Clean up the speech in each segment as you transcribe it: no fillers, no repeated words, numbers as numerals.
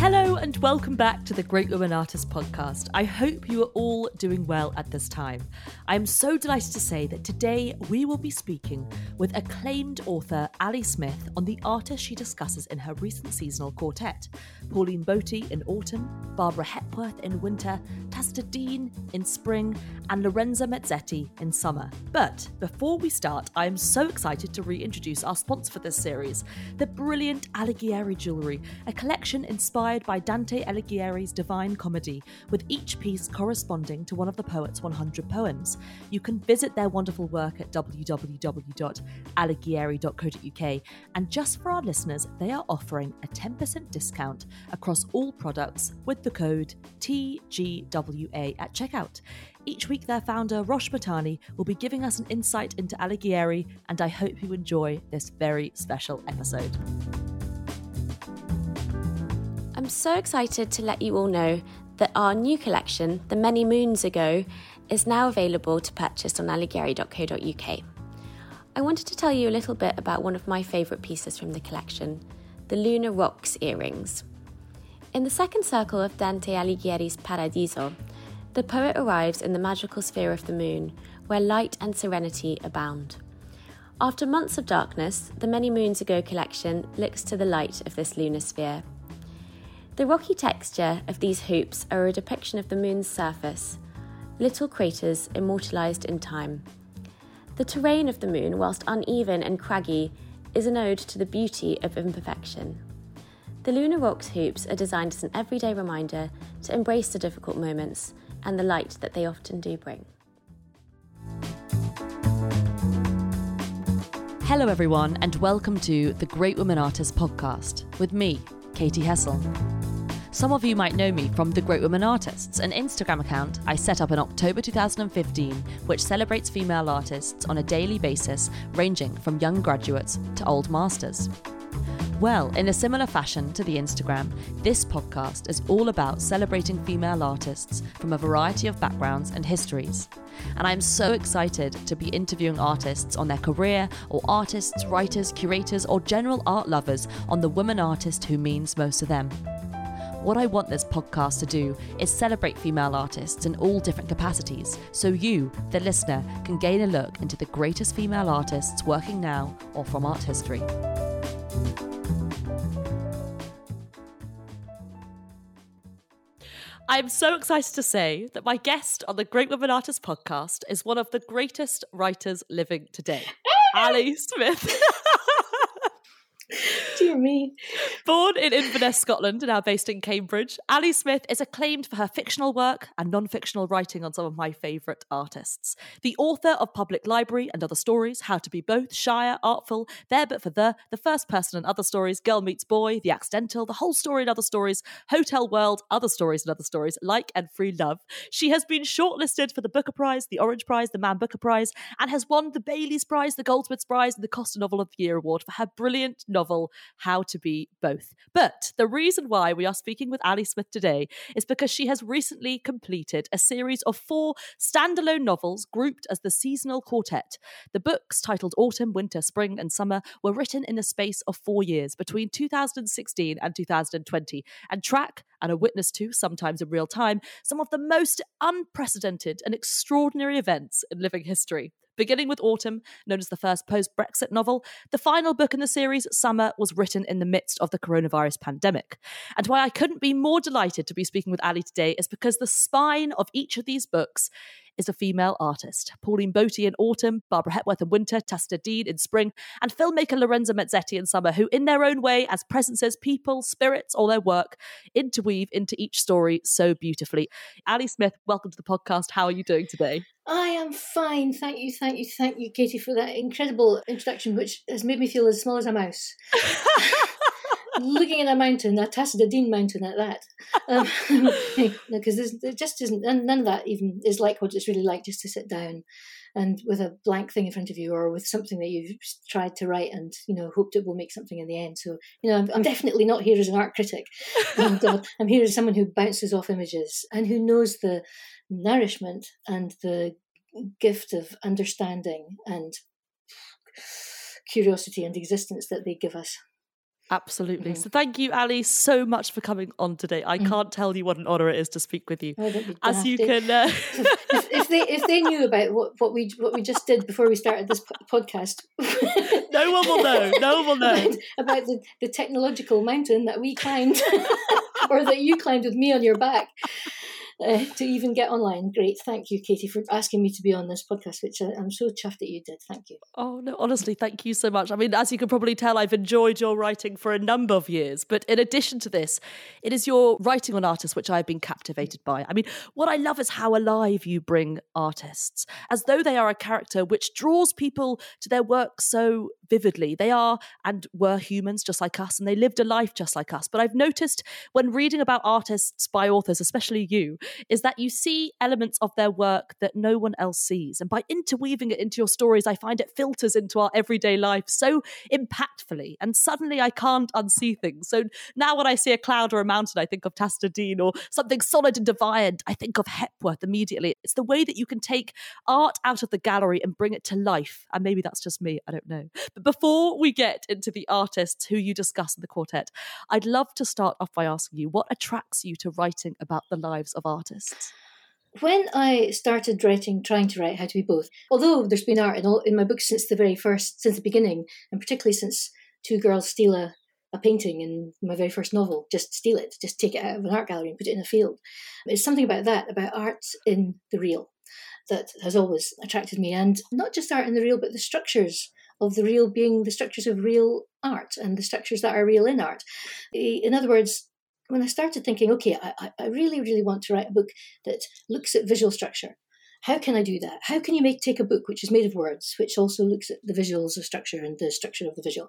Hello and welcome back to the Great Women Artists Podcast. I hope you are all doing well at this time. I'm so delighted to say that today we will be speaking with acclaimed author Ali Smith on the artists she discusses in her recent seasonal quartet, Pauline Boty in autumn, Barbara Hepworth in winter, Tacita Dean in spring, and Lorenza Mazzetti in summer. But before we start, I am so excited to reintroduce our sponsor for this series, the brilliant Alighieri Jewellery, a collection inspired by Dante Alighieri's Divine Comedy, with each piece corresponding to one of the poet's 100 poems. You can visit their wonderful work at www.alighieri.co.uk, and just for our listeners, they are offering a 10% discount across all products with the code TGWA at checkout. Each week, their founder, Rosh Patani, will be giving us an insight into Alighieri, and I hope you enjoy this very special episode. I'm so excited to let you all know that our new collection, The Many Moons Ago, is now available to purchase on alighieri.co.uk. I wanted to tell you a little bit about one of my favourite pieces from the collection, the Lunar Rocks earrings. In the second circle of Dante Alighieri's Paradiso, the poet arrives in the magical sphere of the moon, where light and serenity abound. After months of darkness, the Many Moons Ago collection looks to the light of this lunar sphere. The rocky texture of these hoops are a depiction of the moon's surface, little craters immortalised in time. The terrain of the moon, whilst uneven and craggy, is an ode to the beauty of imperfection. The lunar rocks hoops are designed as an everyday reminder to embrace the difficult moments and the light that they often do bring. Hello everyone, and welcome to the Great Women Artists Podcast with me, Katie Hessel. Some of you might know me from The Great Women Artists, an Instagram account I set up in October 2015, which celebrates female artists on a daily basis, ranging from young graduates to old masters. Well, in a similar fashion to the Instagram, this podcast is all about celebrating female artists from a variety of backgrounds and histories. And I'm so excited to be interviewing artists on their career, or artists, writers, curators, or general art lovers on the woman artist who means most to them. What I want this podcast to do is celebrate female artists in all different capacities, so you, the listener, can gain a look into the greatest female artists working now or from art history. I'm so excited to say that my guest on the Great Women Artists Podcast is one of the greatest writers living today, Ali Smith. Dear me. Born in Inverness, Scotland, and now based in Cambridge, Ali Smith is acclaimed for her fictional work and non-fictional writing on some of my favourite artists. The author of Public Library and Other Stories, How to Be Both, Shire, Artful, There But For The First Person and Other Stories, Girl Meets Boy, The Accidental, The Whole Story and Other Stories, Hotel World, Other Stories and Other Stories, Like and Free Love. She has been shortlisted for the Booker Prize, the Orange Prize, the Man Booker Prize, and has won the Bailey's Prize, the Goldsmiths Prize, and the Costa Novel of the Year Award for her brilliant novel, How to Be Both. But the reason why we are speaking with Ali Smith today is because she has recently completed a series of 4 standalone novels grouped as the Seasonal Quartet. The books, titled Autumn, Winter, Spring and Summer, were written in a space of 4 years, between 2016 and 2020, and track, and are witness to, sometimes in real time, some of the most unprecedented and extraordinary events in living history. Beginning with Autumn, known as the first post-Brexit novel, the final book in the series, Summer, was written in the midst of the coronavirus pandemic. And why I couldn't be more delighted to be speaking with Ali today is because the spine of each of these books is a female artist. Pauline Boty in autumn, Barbara Hepworth in winter, Tacita Dean in spring, and filmmaker Lorenza Mazzetti in summer, who in their own way, as presences, people, spirits, or their work, interweave into each story so beautifully. Ali Smith, welcome to the podcast. How are you doing today? I am fine. Thank you, Katie, for that incredible introduction, which has made me feel as small as a mouse. Looking at a mountain, a Tacita Dean mountain at that. Because there just isn't, none of that even is like what it's really like just to sit down and with a blank thing in front of you, or with something that you've tried to write and, you know, hoped it will make something in the end. So, you know, I'm definitely not here as an art critic. And, I'm here as someone who bounces off images and who knows the nourishment and the gift of understanding and curiosity and existence that they give us. Absolutely. Mm-hmm. So thank you, Ali, so much for coming on today. I can't tell you what an honour it is to speak with you. Oh, that'd be as you can. If they knew about what we just did before we started this podcast, no one will know. No one will know about the technological mountain that we climbed, or that you climbed with me on your back. To even get online. Great. Thank you, Katie, for asking me to be on this podcast, which I'm so chuffed that you did. Thank you. Oh, no, honestly, thank you so much. I mean, as you can probably tell, I've enjoyed your writing for a number of years. But in addition to this, it is your writing on artists which I've been captivated by. I mean, what I love is how alive you bring artists, as though they are a character which draws people to their work so vividly. They are and were humans just like us, and they lived a life just like us. But I've noticed when reading about artists by authors, especially you, is that you see elements of their work that no one else sees. And by interweaving it into your stories, I find it filters into our everyday life so impactfully. And suddenly I can't unsee things. So now when I see a cloud or a mountain, I think of Tacita Dean, or something solid and defiant, I think of Hepworth immediately. It's the way that you can take art out of the gallery and bring it to life. And maybe that's just me, I don't know. Before we get into the artists who you discuss in the quartet, I'd love to start off by asking you, what attracts you to writing about the lives of artists? When I started trying to write How to Be Both, although there's been art in my books since the beginning, and particularly since two girls steal a painting in my very first novel, just steal it, just take it out of an art gallery and put it in a field. It's something about that, about art in the real, that has always attracted me. And not just art in the real, but the structures of the real being the structures of real art and the structures that are real in art. In other words, when I started thinking, okay, I really, really want to write a book that looks at visual structure. How can I do that? How can you take a book which is made of words, which also looks at the visuals of structure and the structure of the visual?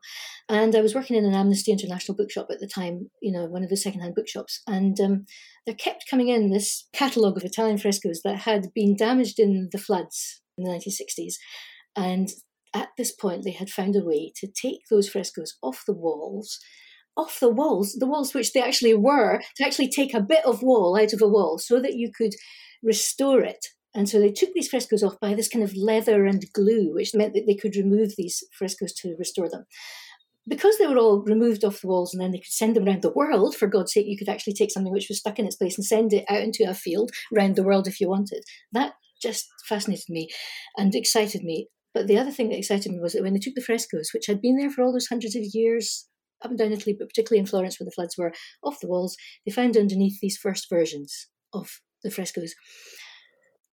And I was working in an Amnesty International bookshop at the time, one of the secondhand bookshops, and there kept coming in this catalogue of Italian frescoes that had been damaged in the floods in the 1960s. And at this point, they had found a way to take those frescoes off the walls, which they actually were, to actually take a bit of wall out of a wall so that you could restore it. And so they took these frescoes off by this kind of leather and glue, which meant that they could remove these frescoes to restore them. Because they were all removed off the walls and then they could send them around the world, for God's sake, you could actually take something which was stuck in its place and send it out into a field around the world if you wanted. That just fascinated me and excited me. But the other thing that excited me was that when they took the frescoes, which had been there for all those hundreds of years, up and down Italy, but particularly in Florence where the floods were, off the walls, they found underneath these first versions of the frescoes.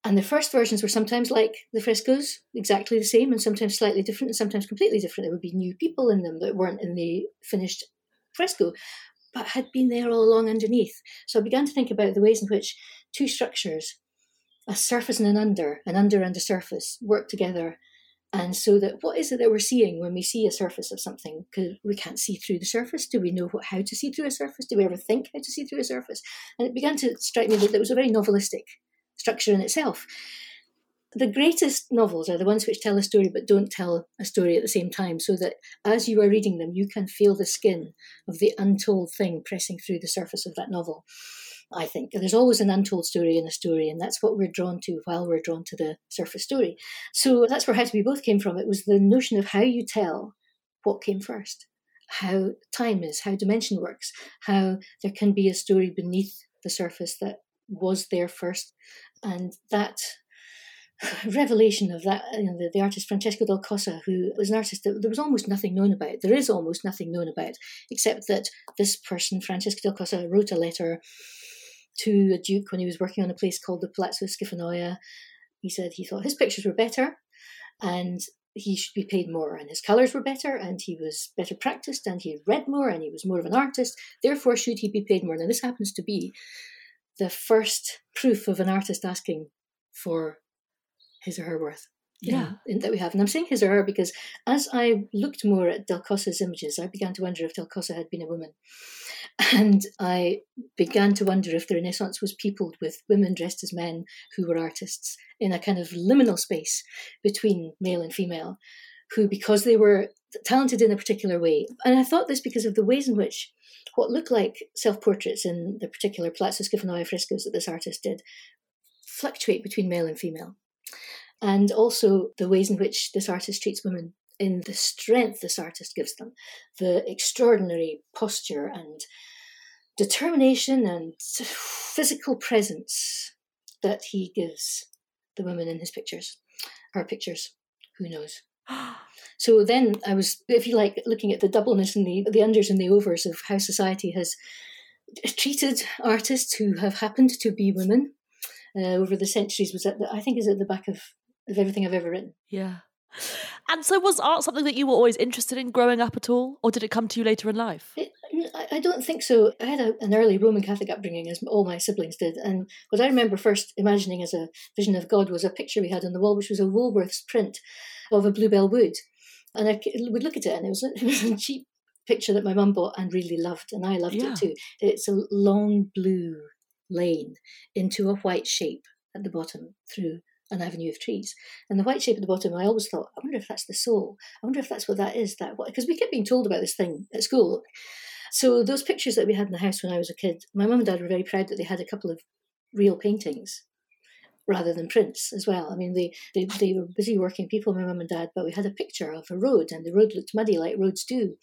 And the first versions were sometimes like the frescoes, exactly the same, and sometimes slightly different, and sometimes completely different. There would be new people in them that weren't in the finished fresco, but had been there all along underneath. So I began to think about the ways in which two structures, a surface and an under and a surface, work together. And so that what is it that we're seeing when we see a surface of something? Because we can't see through the surface. Do we know how to see through a surface? Do we ever think how to see through a surface? And it began to strike me that it was a very novelistic structure in itself. The greatest novels are the ones which tell a story but don't tell a story at the same time, so that as you are reading them, you can feel the skin of the untold thing pressing through the surface of that novel, I think. There's always an untold story in a story, and that's what we're drawn to while we're drawn to the surface story. So that's where How to Be Both came from. It was the notion of how you tell what came first, how time is, how dimension works, how there can be a story beneath the surface that was there first. And that revelation of that, the artist Francesco del Cossa, who was an artist that there was almost nothing known about. There is almost nothing known about, except that this person, Francesco del Cossa, wrote a letter to a duke when he was working on a place called the Palazzo Schifanoia. He said he thought his pictures were better and he should be paid more, and his colours were better and he was better practised and he read more and he was more of an artist. Therefore, should he be paid more? Now, this happens to be the first proof of an artist asking for his or her worth. Yeah, that we have. And I'm saying his or her because as I looked more at Del Cossa's images, I began to wonder if Del Cossa had been a woman. And I began to wonder if the Renaissance was peopled with women dressed as men who were artists in a kind of liminal space between male and female, who, because they were talented in a particular way. And I thought this because of the ways in which what looked like self-portraits in the particular Palazzo Schifanoia frescoes that this artist did fluctuate between male and female. And also the ways in which this artist treats women in the strength this artist gives them, the extraordinary posture and determination and physical presence that he gives the women in his pictures, her pictures, who knows. So then I was, if you like, looking at the doubleness and the unders and the overs of how society has treated artists who have happened to be women over the centuries, is at the back of everything I've ever written. Yeah. And so was art something that you were always interested in growing up at all, or did it come to you later in life? I don't think so. I had an early Roman Catholic upbringing, as all my siblings did, and what I remember first imagining as a vision of God was a picture we had on the wall, which was a Woolworths print of a bluebell wood. And I would look at it, and it was a cheap picture that my mum bought and really loved, and I loved it too. It's a long blue lane into a white shape at the bottom through an avenue of trees, and the white shape at the bottom, I always thought, I wonder if that's the soul. I wonder if that's what that is. Because we kept being told about this thing at school. So those pictures that we had in the house when I was a kid, my mum and dad were very proud that they had a couple of real paintings rather than prints as well. I mean, they were busy working people, my mum and dad, but we had a picture of a road, and the road looked muddy like roads do,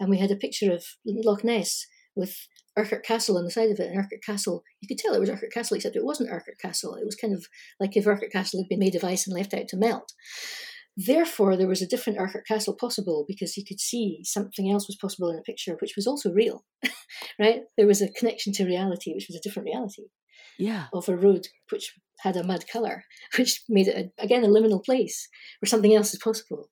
and we had a picture of Loch Ness with Urquhart Castle on the side of it, and Urquhart Castle, you could tell it was Urquhart Castle, except it wasn't Urquhart Castle. It was kind of like if Urquhart Castle had been made of ice and left out to melt. Therefore, there was a different Urquhart Castle possible, because you could see something else was possible in a picture, which was also real, right? There was a connection to reality, which was a different reality of a road, which had a mud colour, which made it, again, a liminal place where something else is possible.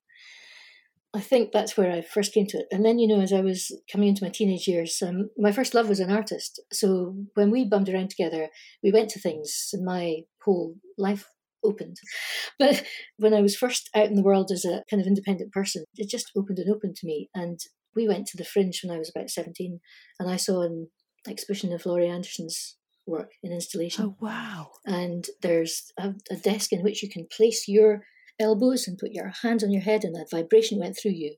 I think that's where I first came to it. And then, as I was coming into my teenage years, my first love was an artist. So when we bummed around together, we went to things and my whole life opened. But when I was first out in the world as a kind of independent person, it just opened and opened to me. And we went to the Fringe when I was about 17, and I saw an exhibition of Laurie Anderson's work in installation. Oh, wow. And there's a desk in which you can place your elbows and put your hands on your head, and that vibration went through you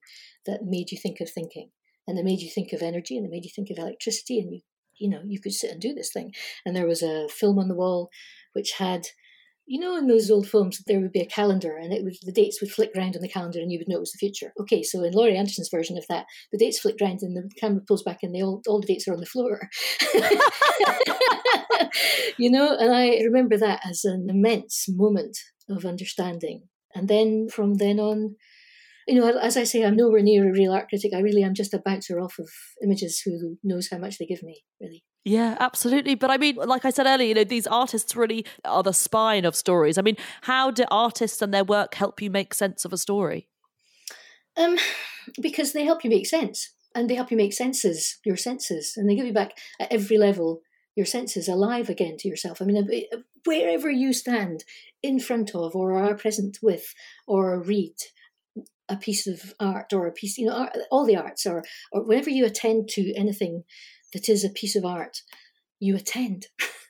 that made you think of thinking, and that made you think of energy, and it made you think of electricity, and you could sit and do this thing. And there was a film on the wall which had, in those old films there would be a calendar, and the dates would flick round on the calendar and you would know it was the future. Okay, so in Laurie Anderson's version of that, the dates flick round and the camera pulls back and all the dates are on the floor. And I remember that as an immense moment of understanding. And then from then on, as I say, I'm nowhere near a real art critic. I really am just a bouncer off of images who knows how much they give me, really. Yeah, absolutely. But I mean, like I said earlier, these artists really are the spine of stories. I mean, how do artists and their work help you make sense of a story? Because they help you make sense, and they help you make senses, your senses, and they give you back at every level your senses alive again to yourself. I mean, wherever you stand in front of or are present with or read a piece of art or a piece, all the arts, or whenever you attend to anything that is a piece of art, you attend,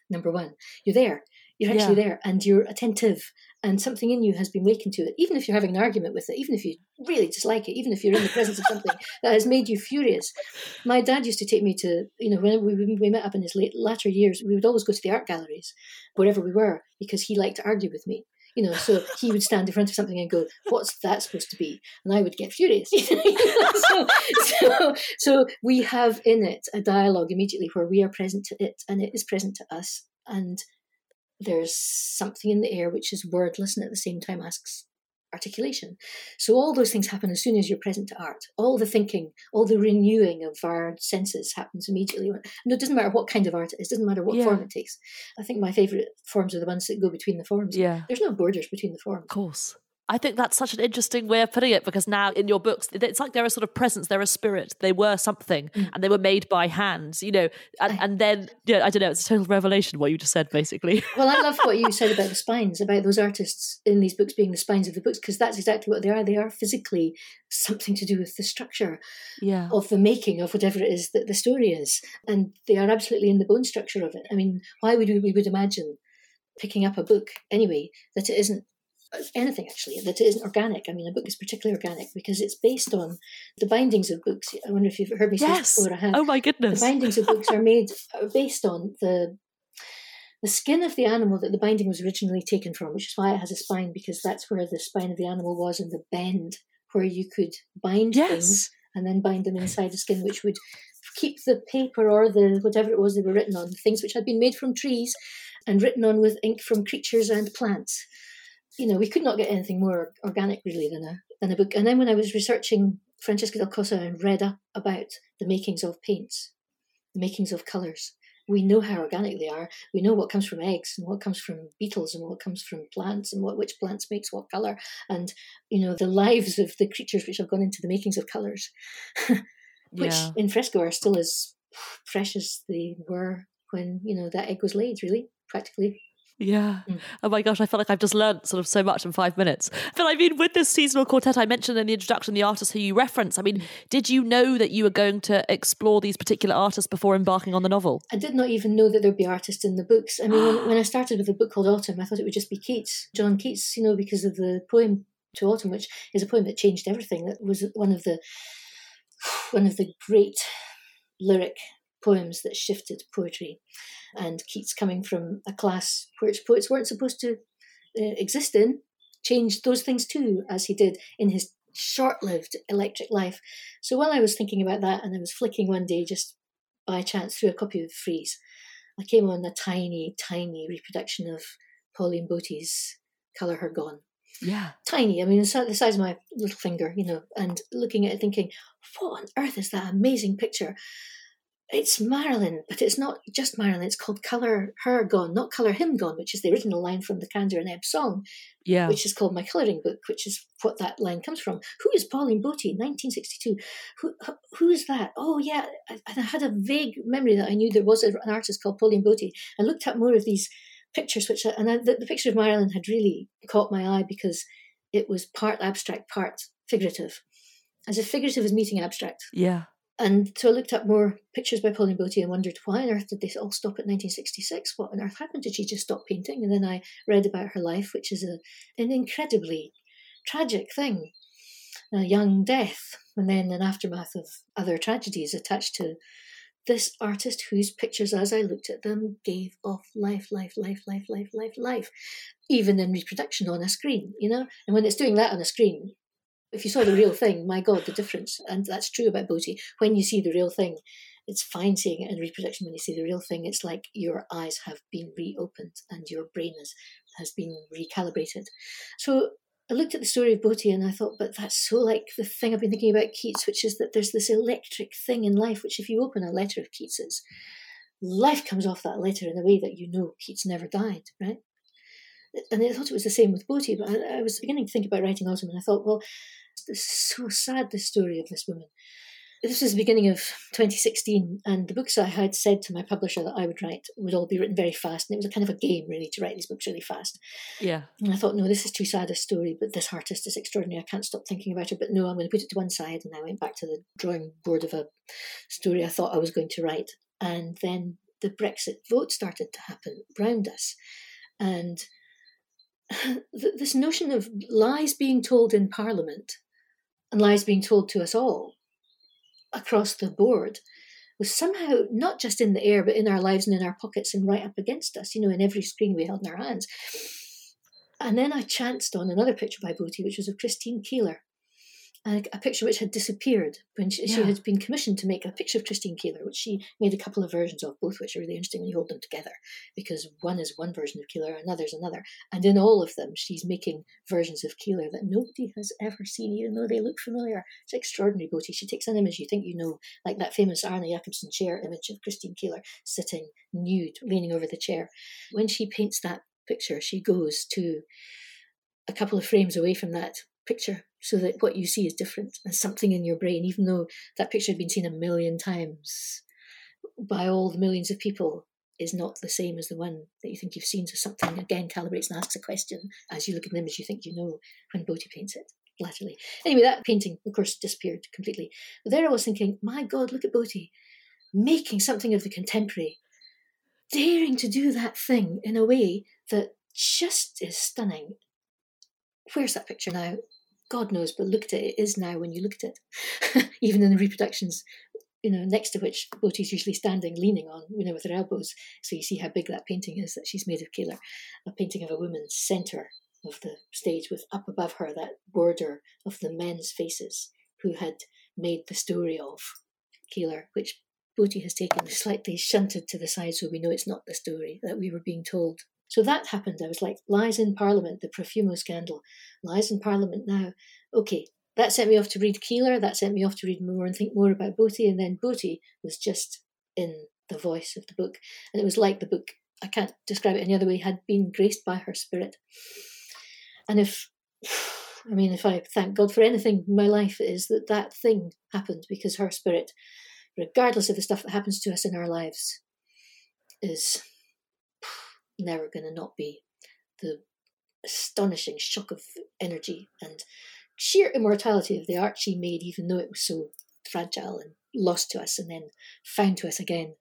number one. You're there. You're actually there, and you're attentive, and something in you has been wakened to it. Even if you're having an argument with it, even if you really dislike it, even if you're in the presence of something that has made you furious. My dad used to take me to, when we met up in his latter years, we would always go to the art galleries, wherever we were, because he liked to argue with me. So he would stand in front of something and go, what's that supposed to be? And I would get furious. So we have in it a dialogue immediately where we are present to it, and it is present to us, and there's something in the air which is wordless and at the same time asks articulation. So all those things happen as soon as you're present to art. All the thinking, all the renewing of our senses happens immediately. And it doesn't matter what kind of art it is, it doesn't matter what form it takes. I think my favourite forms are the ones that go between the forms. Yeah. There's no borders between the forms. Of course. I think that's such an interesting way of putting it, because now in your books, it's like they're a sort of presence, they're a spirit, they were something, and they were made by hands, I don't know, it's a total revelation what you just said, basically. Well, I love what you said about the spines, about those artists in these books being the spines of the books, because that's exactly what they are. They are physically something to do with the structure of the making of whatever it is that the story is, and they are absolutely in the bone structure of it. I mean, why would we imagine picking up a book anyway that it isn't anything, actually, that isn't organic. I mean, a book is particularly organic because it's based on the bindings of books. I wonder if you've heard me say this before. I have. Oh my goodness. The bindings of books are based on the skin of the animal that the binding was originally taken from, which is why it has a spine, because that's where the spine of the animal was in the bend where you could bind things and then bind them inside the skin, which would keep the paper or the whatever it was they were written on, things which had been made from trees and written on with ink from creatures and plants. You know, we could not get anything more organic really than a book. And then when I was researching Francesco del Cossa and read up about the makings of paints, the makings of colours, we know how organic they are. We know what comes from eggs and what comes from beetles and what comes from plants and which plants makes what colour, and, you know, the lives of the creatures which have gone into the makings of colours, which in fresco are still as fresh as they were when, you know, that egg was laid, really, practically. Yeah. Oh my gosh, I feel like I've just learned sort of so much in 5 minutes. But I mean, with this seasonal quartet, I mentioned in the introduction the artists who you reference. I mean, did you know that you were going to explore these particular artists before embarking on the novel? I did not even know that there'd be artists in the books. I mean, when I started with a book called Autumn, I thought it would just be Keats, John Keats, you know, because of the poem to Autumn, which is a poem that changed everything. That was one of the great lyric poems that shifted poetry, and Keats, coming from a class where poets weren't supposed to exist in, changed those things too, as he did in his short-lived Electric Life. So while I was thinking about that, and I was flicking one day just by chance through a copy of Freeze, I came on a tiny, tiny reproduction of Pauline Boty's Colour Her Gone. Yeah. Tiny, I mean, the size of my little finger, you know, and looking at it thinking, what on earth is that amazing picture? It's Marilyn, but it's not just Marilyn. It's called Colour Her Gone, not Colour Him Gone, which is the original line from the Candor and Ebb song, which is called My Colouring Book, which is what that line comes from. Who is Pauline Boty, 1962? Who is that? Oh, yeah. I had a vague memory that I knew there was an artist called Pauline Boty. I looked at more of these pictures, the picture of Marilyn had really caught my eye because it was part abstract, part figurative. As if figurative is meeting abstract. Yeah. And so I looked up more pictures by Pauline Boty and wondered, why on earth did they all stop at 1966? What on earth happened? Did she just stop painting? And then I read about her life, which is an incredibly tragic thing. A young death, and then an aftermath of other tragedies attached to this artist whose pictures, as I looked at them, gave off life, even in reproduction on a screen, you know? And when it's doing that on a screen, if you saw the real thing, my God, the difference. And that's true about Boty. When you see the real thing, it's fine seeing it in reproduction. When you see the real thing, it's like your eyes have been reopened and your brain has been recalibrated. So I looked at the story of Boty and I thought, but that's so like the thing I've been thinking about Keats, which is that there's this electric thing in life, which if you open a letter of Keats's, life comes off that letter in a way that you know Keats never died, right? And I thought it was the same with Boty, but I was beginning to think about writing Autumn, and I thought, well, this is so sad, the story of this woman. This was the beginning of 2016, and the books I had said to my publisher that I would write would all be written very fast, and it was a kind of a game, really, to write these books really fast. Yeah. And I thought, no, this is too sad a story, but this artist is extraordinary. I can't stop thinking about her, but no, I'm going to put it to one side. And I went back to the drawing board of a story I thought I was going to write. And then the Brexit vote started to happen round us. And this notion of lies being told in Parliament and lies being told to us all across the board was somehow not just in the air, but in our lives and in our pockets and right up against us, you know, in every screen we held in our hands. And then I chanced on another picture by Boty, which was of Christine Keeler, a picture which had disappeared when she had been commissioned to make a picture of Christine Keeler, which she made a couple of versions of, both which are really interesting when you hold them together, because one is one version of Keeler, another is another. And in all of them, she's making versions of Keeler that nobody has ever seen, even though they look familiar. It's extraordinary, Boty. She takes an image you think you know, like that famous Arne Jacobsen chair image of Christine Keeler sitting nude, leaning over the chair. When she paints that picture, she goes to a couple of frames away from that picture, so that what you see is different, and something in your brain, even though that picture had been seen a million times by all the millions of people, is not the same as the one that you think you've seen. So something again calibrates and asks a question as you look at an image you think you know when Boty paints it latterly. Anyway, that painting, of course, disappeared completely. But there I was thinking, my God, look at Boty making something of the contemporary, daring to do that thing in a way that just is stunning. Where's that picture now? God knows, but look at it, it is now when you look at it. Even in the reproductions, you know, next to which Boty's usually standing, leaning on, you know, with her elbows. So you see how big that painting is that she's made of Keeler, a painting of a woman, centre of the stage with up above her that border of the men's faces who had made the story of Keeler, which Boty has taken slightly shunted to the side so we know it's not the story that we were being told. So that happened. I was like, lies in Parliament, the Profumo scandal, lies in Parliament now. Okay, that sent me off to read Keeler, that sent me off to read more and think more about Boty, and then Boty was just in the voice of the book. And it was like the book, I can't describe it any other way, had been graced by her spirit. And if I thank God for anything in my life, it is that that thing happened, because her spirit, regardless of the stuff that happens to us in our lives, is never going to not be the astonishing shock of energy and sheer immortality of the art she made, even though it was so fragile and lost to us and then found to us again.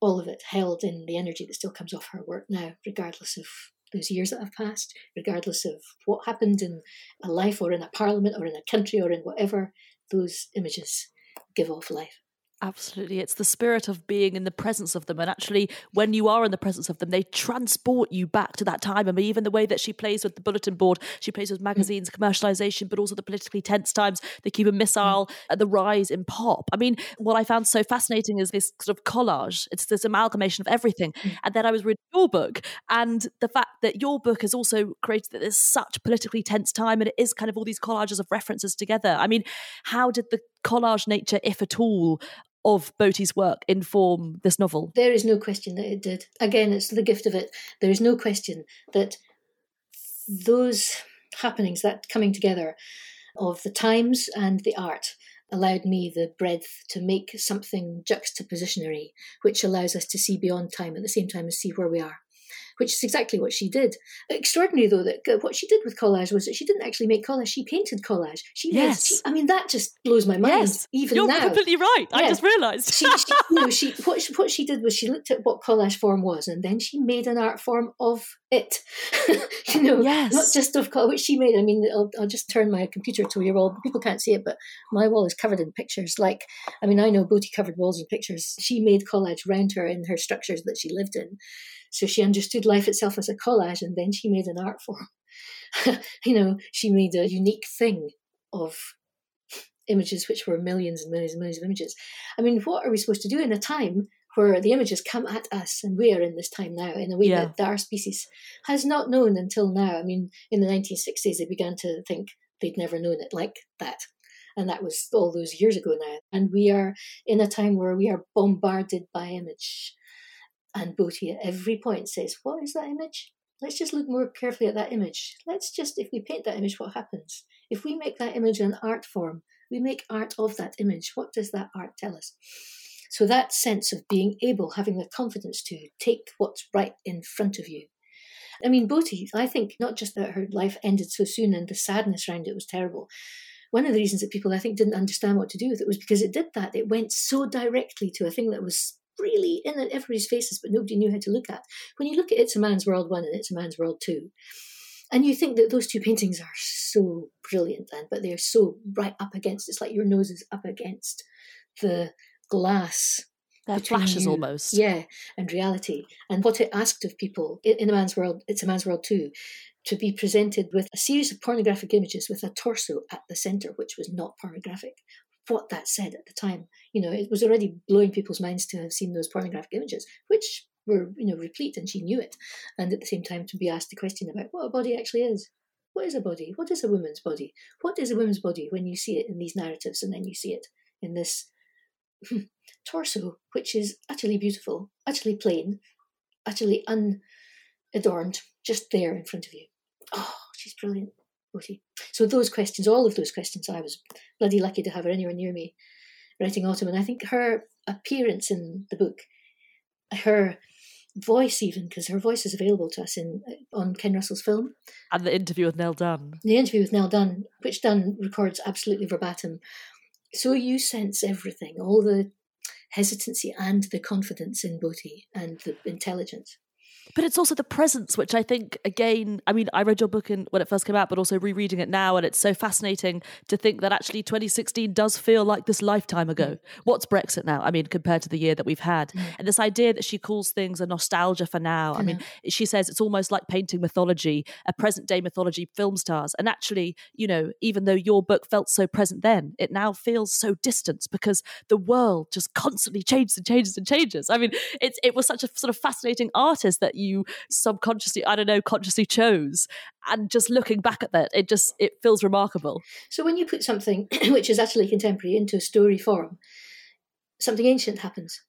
All of it held in the energy that still comes off her work now, regardless of those years that have passed, regardless of what happened in a life or in a parliament or in a country or in whatever, those images give off life. Absolutely. It's the spirit of being in the presence of them. And actually, when you are in the presence of them, they transport you back to that time. I mean, even the way that she plays with the bulletin board, she plays with magazines, commercialization, but also the politically tense times, the Cuban Missile, the rise in pop. I mean, what I found so fascinating is this sort of collage. It's this amalgamation of everything. And then I was reading your book, and the fact that your book has also created that there's such politically tense time, and it is kind of all these collages of references together. I mean, how did the collage nature, if at all, of Boty's work inform this novel? There is no question that it did. Again, it's the gift of it. There is no question that those happenings, that coming together of the times and the art, allowed me the breadth to make something juxtapositionary, which allows us to see beyond time at the same time as see where we are, which is exactly what she did. Extraordinary, though, that what she did with collage was that she didn't actually make collage, she painted collage. That just blows my mind, yes, even you're now. You're completely right, yeah. I just realised. What she did was she looked at what collage form was, and then she made an art form of it. Not just of collage, which she made. I mean, I'll just turn my computer to your wall. People can't see it, but my wall is covered in pictures. I know Boty covered walls in pictures. She made collage round her in her structures that she lived in. So she understood life itself as a collage, and then she made an art form. She made a unique thing of images, which were millions and millions and millions of images. I mean, what are we supposed to do in a time where the images come at us, and we are in this time now in a way that our species has not known until now? I mean, in the 1960s, they began to think they'd never known it like that. And that was all those years ago now. And we are in a time where we are bombarded by image. And Boty at every point says, what is that image? Let's just look more carefully at that image. If we paint that image, what happens? If we make that image an art form, we make art of that image. What does that art tell us? So that sense of being able, having the confidence to take what's right in front of you. I mean, Boty, I think not just that her life ended so soon and the sadness around it was terrible. One of the reasons that people, I think, didn't understand what to do with it was because it did that. It went so directly to a thing that was really in everybody's faces, but nobody knew how to look at. When you look at It's a Man's World 1 and It's a Man's World 2, and you think that those two paintings are so brilliant, but they're so right up against, it's like your nose is up against the glass. They're flashes almost. Yeah, and reality. And what it asked of people in A Man's World, It's a Man's World 2, to be presented with a series of pornographic images with a torso at the centre, which was not pornographic. What that said at the time, it was already blowing people's minds to have seen those pornographic images, which were, replete, and she knew it. And at the same time, to be asked the question about what a body actually is. What is a body? What is a woman's body? What is a woman's body when you see it in these narratives, and then you see it in this torso, which is utterly beautiful, utterly plain, utterly unadorned, just there in front of you. Oh, she's brilliant. So those questions, all of those questions, I was bloody lucky to have her anywhere near me writing Autumn. And I think her appearance in the book, her voice even, because her voice is available to us on Ken Russell's film. And the interview with Nell Dunn. The interview with Nell Dunn, which Dunn records absolutely verbatim. So you sense everything, all the hesitancy and the confidence in Boty and the intelligence. But it's also the presence, which I think, again, I mean, I read your book when it first came out, but also rereading it now. And it's so fascinating to think that actually 2016 does feel like this lifetime ago. What's Brexit now? I mean, compared to the year that we've had. And this idea that she calls things a nostalgia for now. I mean, she says it's almost like painting mythology, a present day mythology, film stars. And actually, you know, even though your book felt so present then, it now feels so distant because the world just constantly changes and changes and changes. I mean, it was such a sort of fascinating artist that you subconsciously, I don't know, consciously chose. And just looking back at that, it feels remarkable. So when you put something which is utterly contemporary into a story form, something ancient happens.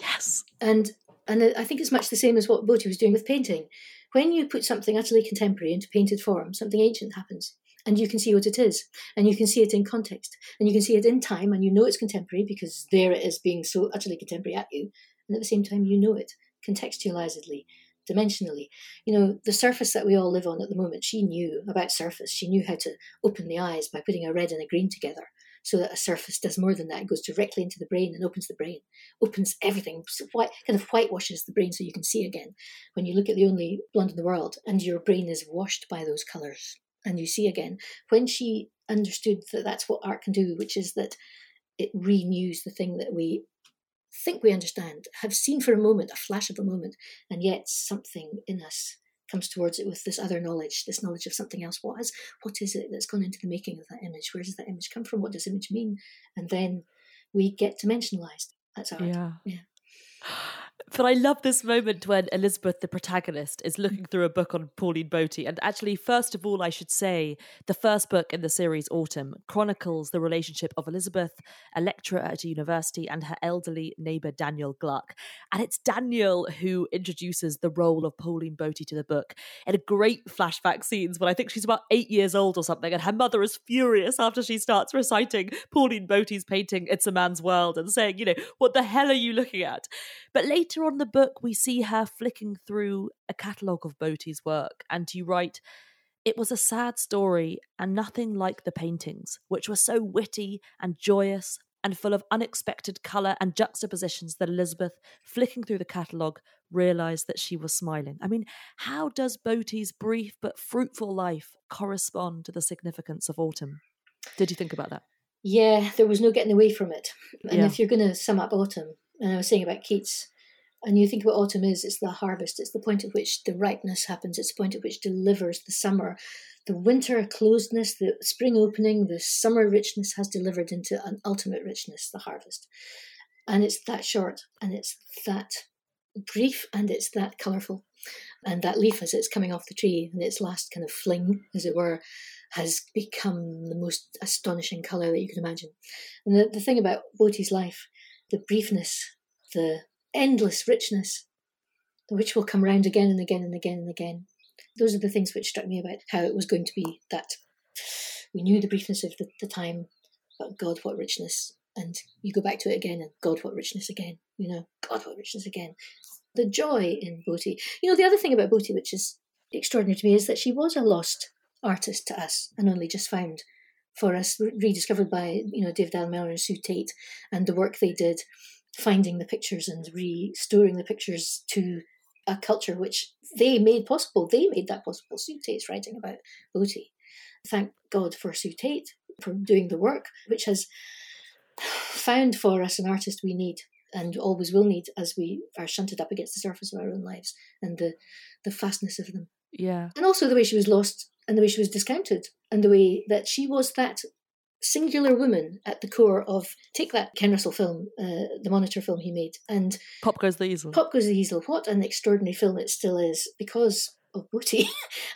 Yes. And I think it's much the same as what Boty was doing with painting. When you put something utterly contemporary into painted form, something ancient happens. And you can see what it is. And you can see it in context. And you can see it in time. And you know it's contemporary because there it is being so utterly contemporary at you. And at the same time, you know it contextualizedly, dimensionally. You know, the surface that we all live on at the moment, she knew about surface. She knew how to open the eyes by putting a red and a green together so that a surface does more than that. It goes directly into the brain and opens the brain, opens everything, kind of whitewashes the brain so you can see again. When you look at the only blonde in the world and your brain is washed by those colours and you see again. When she understood that that's what art can do, which is that it renews the thing that we think we understand, have seen for a moment, a flash of a moment, and yet something in us comes towards it with this other knowledge, this knowledge of something else. What is it that's gone into the making of that image? Where does that image come from? What does image mean? And then we get dimensionalized. That's art. Yeah. But I love this moment when Elizabeth, the protagonist, is looking through a book on Pauline Boty. And actually, first of all, I should say the first book in the series, Autumn, chronicles the relationship of Elizabeth, a lecturer at a university, and her elderly neighbour, Daniel Gluck. And it's Daniel who introduces the role of Pauline Boty to the book in a great flashback scenes when I think she's about 8 years old or something. And her mother is furious after she starts reciting Pauline Boty's painting, It's a Man's World, and saying, you know, what the hell are you looking at? But later on the book, we see her flicking through a catalogue of Boty's work, and you write, "It was a sad story and nothing like the paintings, which were so witty and joyous and full of unexpected colour and juxtapositions that Elizabeth, flicking through the catalogue, realised that she was smiling." I mean, how does Boty's brief but fruitful life correspond to the significance of Autumn? Did you think about that? Yeah, there was no getting away from it. And if you're going to sum up Autumn, and I was saying about Keats, and you think what autumn is, it's the harvest, it's the point at which the ripeness happens, it's the point at which delivers the summer. The winter closedness, the spring opening, the summer richness has delivered into an ultimate richness, the harvest. And it's that short, and it's that brief, and it's that colourful. And that leaf as it's coming off the tree and its last kind of fling, as it were, has become the most astonishing colour that you can imagine. And the thing about Boty's life, the briefness, the endless richness, which will come round again and again and again and again. Those are the things which struck me about how it was going to be that we knew the briefness of the time, but God, what richness. And you go back to it again and God, what richness again. You know, God, what richness again. The joy in Boty. You know, the other thing about Boty, which is extraordinary to me, is that she was a lost artist to us and only just found for us, rediscovered by, you know, David Allen Miller and Sue Tate and the work they did, finding the pictures and restoring the pictures to a culture which they made possible. They made that possible. Sue Tate's writing about Boty. Thank God for Sue Tate for doing the work, which has found for us an artist we need and always will need as we are shunted up against the surface of our own lives and the fastness of them. Yeah. And also the way she was lost and the way she was discounted and the way that she was that singular woman at the core of, take that Ken Russell film, the Monitor film he made, and Pop Goes the Easel. Pop Goes the Easel. What an extraordinary film it still is because of Boty.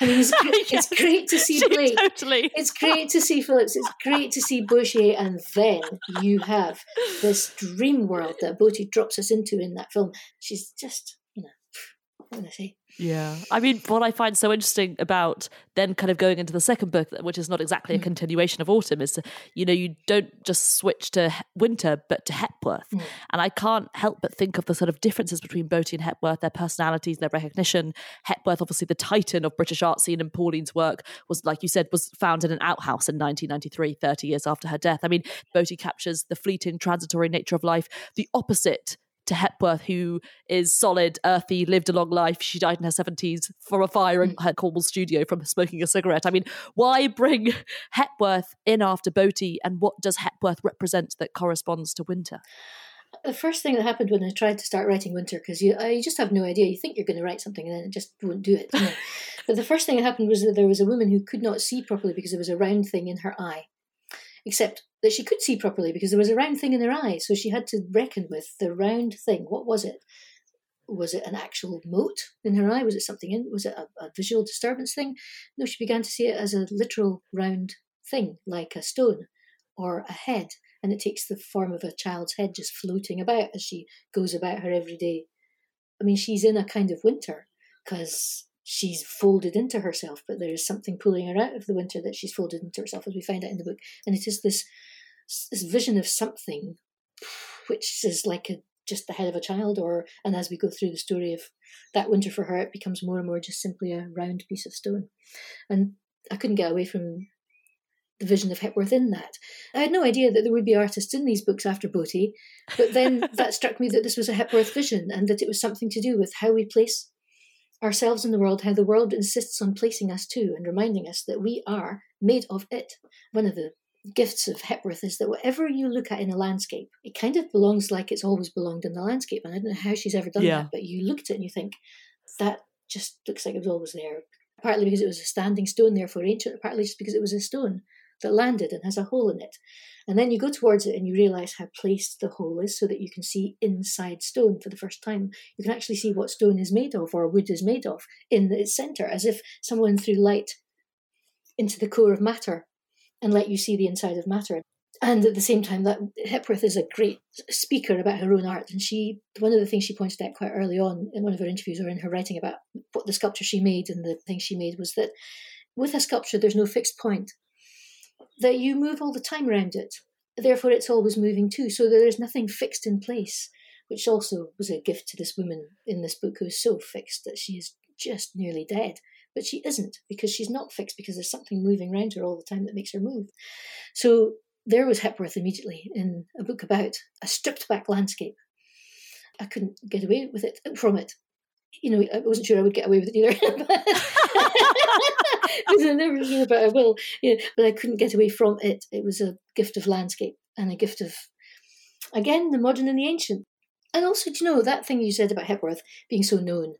I mean, it's great to see Blake. Totally. It's great to see Phillips. It's great to see Boucher. And then you have this dream world that Boty drops us into in that film. She's just, you know, what can I say? Yeah. I mean, what I find so interesting about then kind of going into the second book, which is not exactly a continuation of Autumn, is, you know, you don't just switch to Winter, but to Hepworth. Mm. And I can't help but think of the sort of differences between Boty and Hepworth, their personalities, their recognition. Hepworth, obviously the titan of British art scene, and Pauline's work was, like you said, was found in an outhouse in 1993, 30 years after her death. I mean, Boty captures the fleeting, transitory nature of life, the opposite to Hepworth, who is solid, earthy, lived a long life. She died in her 70s from a fire in her Cornwall studio from smoking a cigarette. I mean, why bring Hepworth in after Boty, and what does Hepworth represent that corresponds to Winter? The first thing that happened when I tried to start writing Winter, because you just have no idea. You think you're going to write something and then it just won't do it. You know? But the first thing that happened was that there was a woman who could not see properly because there was a round thing in her eye, except that she could see properly because there was a round thing in her eye. So she had to reckon with the round thing. What was it? Was it an actual mote in her eye? Was it something in? Was it a visual disturbance thing? No, she began to see it as a literal round thing, like a stone or a head. And it takes the form of a child's head just floating about as she goes about her everyday. I mean, she's in a kind of winter because she's folded into herself, but there is something pulling her out of the winter that she's folded into herself, as we find out in the book. And it is this vision of something which is like just the head of a child, and as we go through the story of that winter for her, it becomes more and more just simply a round piece of stone. And I couldn't get away from the vision of Hepworth in that. I had no idea that there would be artists in these books after Boty, but then that struck me that this was a Hepworth vision and that it was something to do with how we place ourselves in the world, how the world insists on placing us too and reminding us that we are made of it. One of the gifts of Hepworth is that whatever you look at in a landscape, it kind of belongs like it's always belonged in the landscape. And I don't know how she's ever done that, but you look at it and you think, that just looks like it was always there. Partly because it was a standing stone, therefore ancient, partly just because it was a stone that landed and has a hole in it. And then you go towards it and you realise how placed the hole is so that you can see inside stone for the first time. You can actually see what stone is made of or wood is made of in its centre, as if someone threw light into the core of matter and let you see the inside of matter. And at the same time, that Hepworth is a great speaker about her own art. And one of the things she pointed out quite early on in one of her interviews or in her writing about what the sculpture she made and the thing she made was that with a sculpture, there's no fixed point, that you move all the time around it. Therefore, it's always moving too, so that there's nothing fixed in place, which also was a gift to this woman in this book who is so fixed that she is just nearly dead. But she isn't, because she's not fixed, because there's something moving around her all the time that makes her move. So there was Hepworth immediately in a book about a stripped-back landscape. I couldn't get away with it from it. You know, I wasn't sure I would get away with it either. Because I never knew about it, well, you know, but I couldn't get away from it. It was a gift of landscape and a gift of, again, the modern and the ancient. And also, do you know, that thing you said about Hepworth being so known.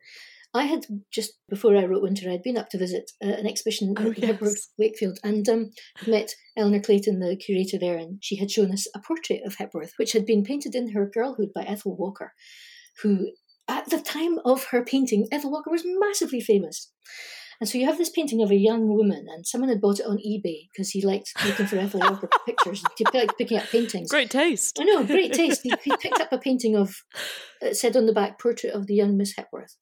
I had, just before I wrote Winter, I'd been up to visit an exhibition at Hepworth Wakefield and met Eleanor Clayton, the curator there, and she had shown us a portrait of Hepworth, which had been painted in her girlhood by Ethel Walker, who, at the time of her painting, Ethel Walker was massively famous. And so you have this painting of a young woman, and someone had bought it on eBay because he liked looking for Ethel Walker pictures. He liked picking up paintings. Great taste. I know, great taste. He picked up a painting it said on the back, portrait of the young Miss Hepworth.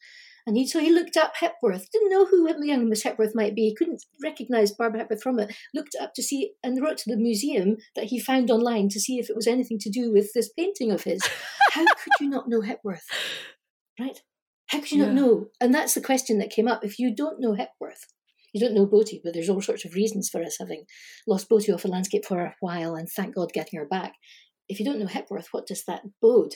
And so he looked up Hepworth, didn't know who the young Miss Hepworth might be, couldn't recognise Barbara Hepworth from it, looked up to see, and wrote to the museum that he found online to see if it was anything to do with this painting of his. How could you not know Hepworth? Right? How could you not know? And that's the question that came up. If you don't know Hepworth, you don't know Boty, but there's all sorts of reasons for us having lost Boty off the landscape for a while and thank God getting her back. If you don't know Hepworth, what does that bode?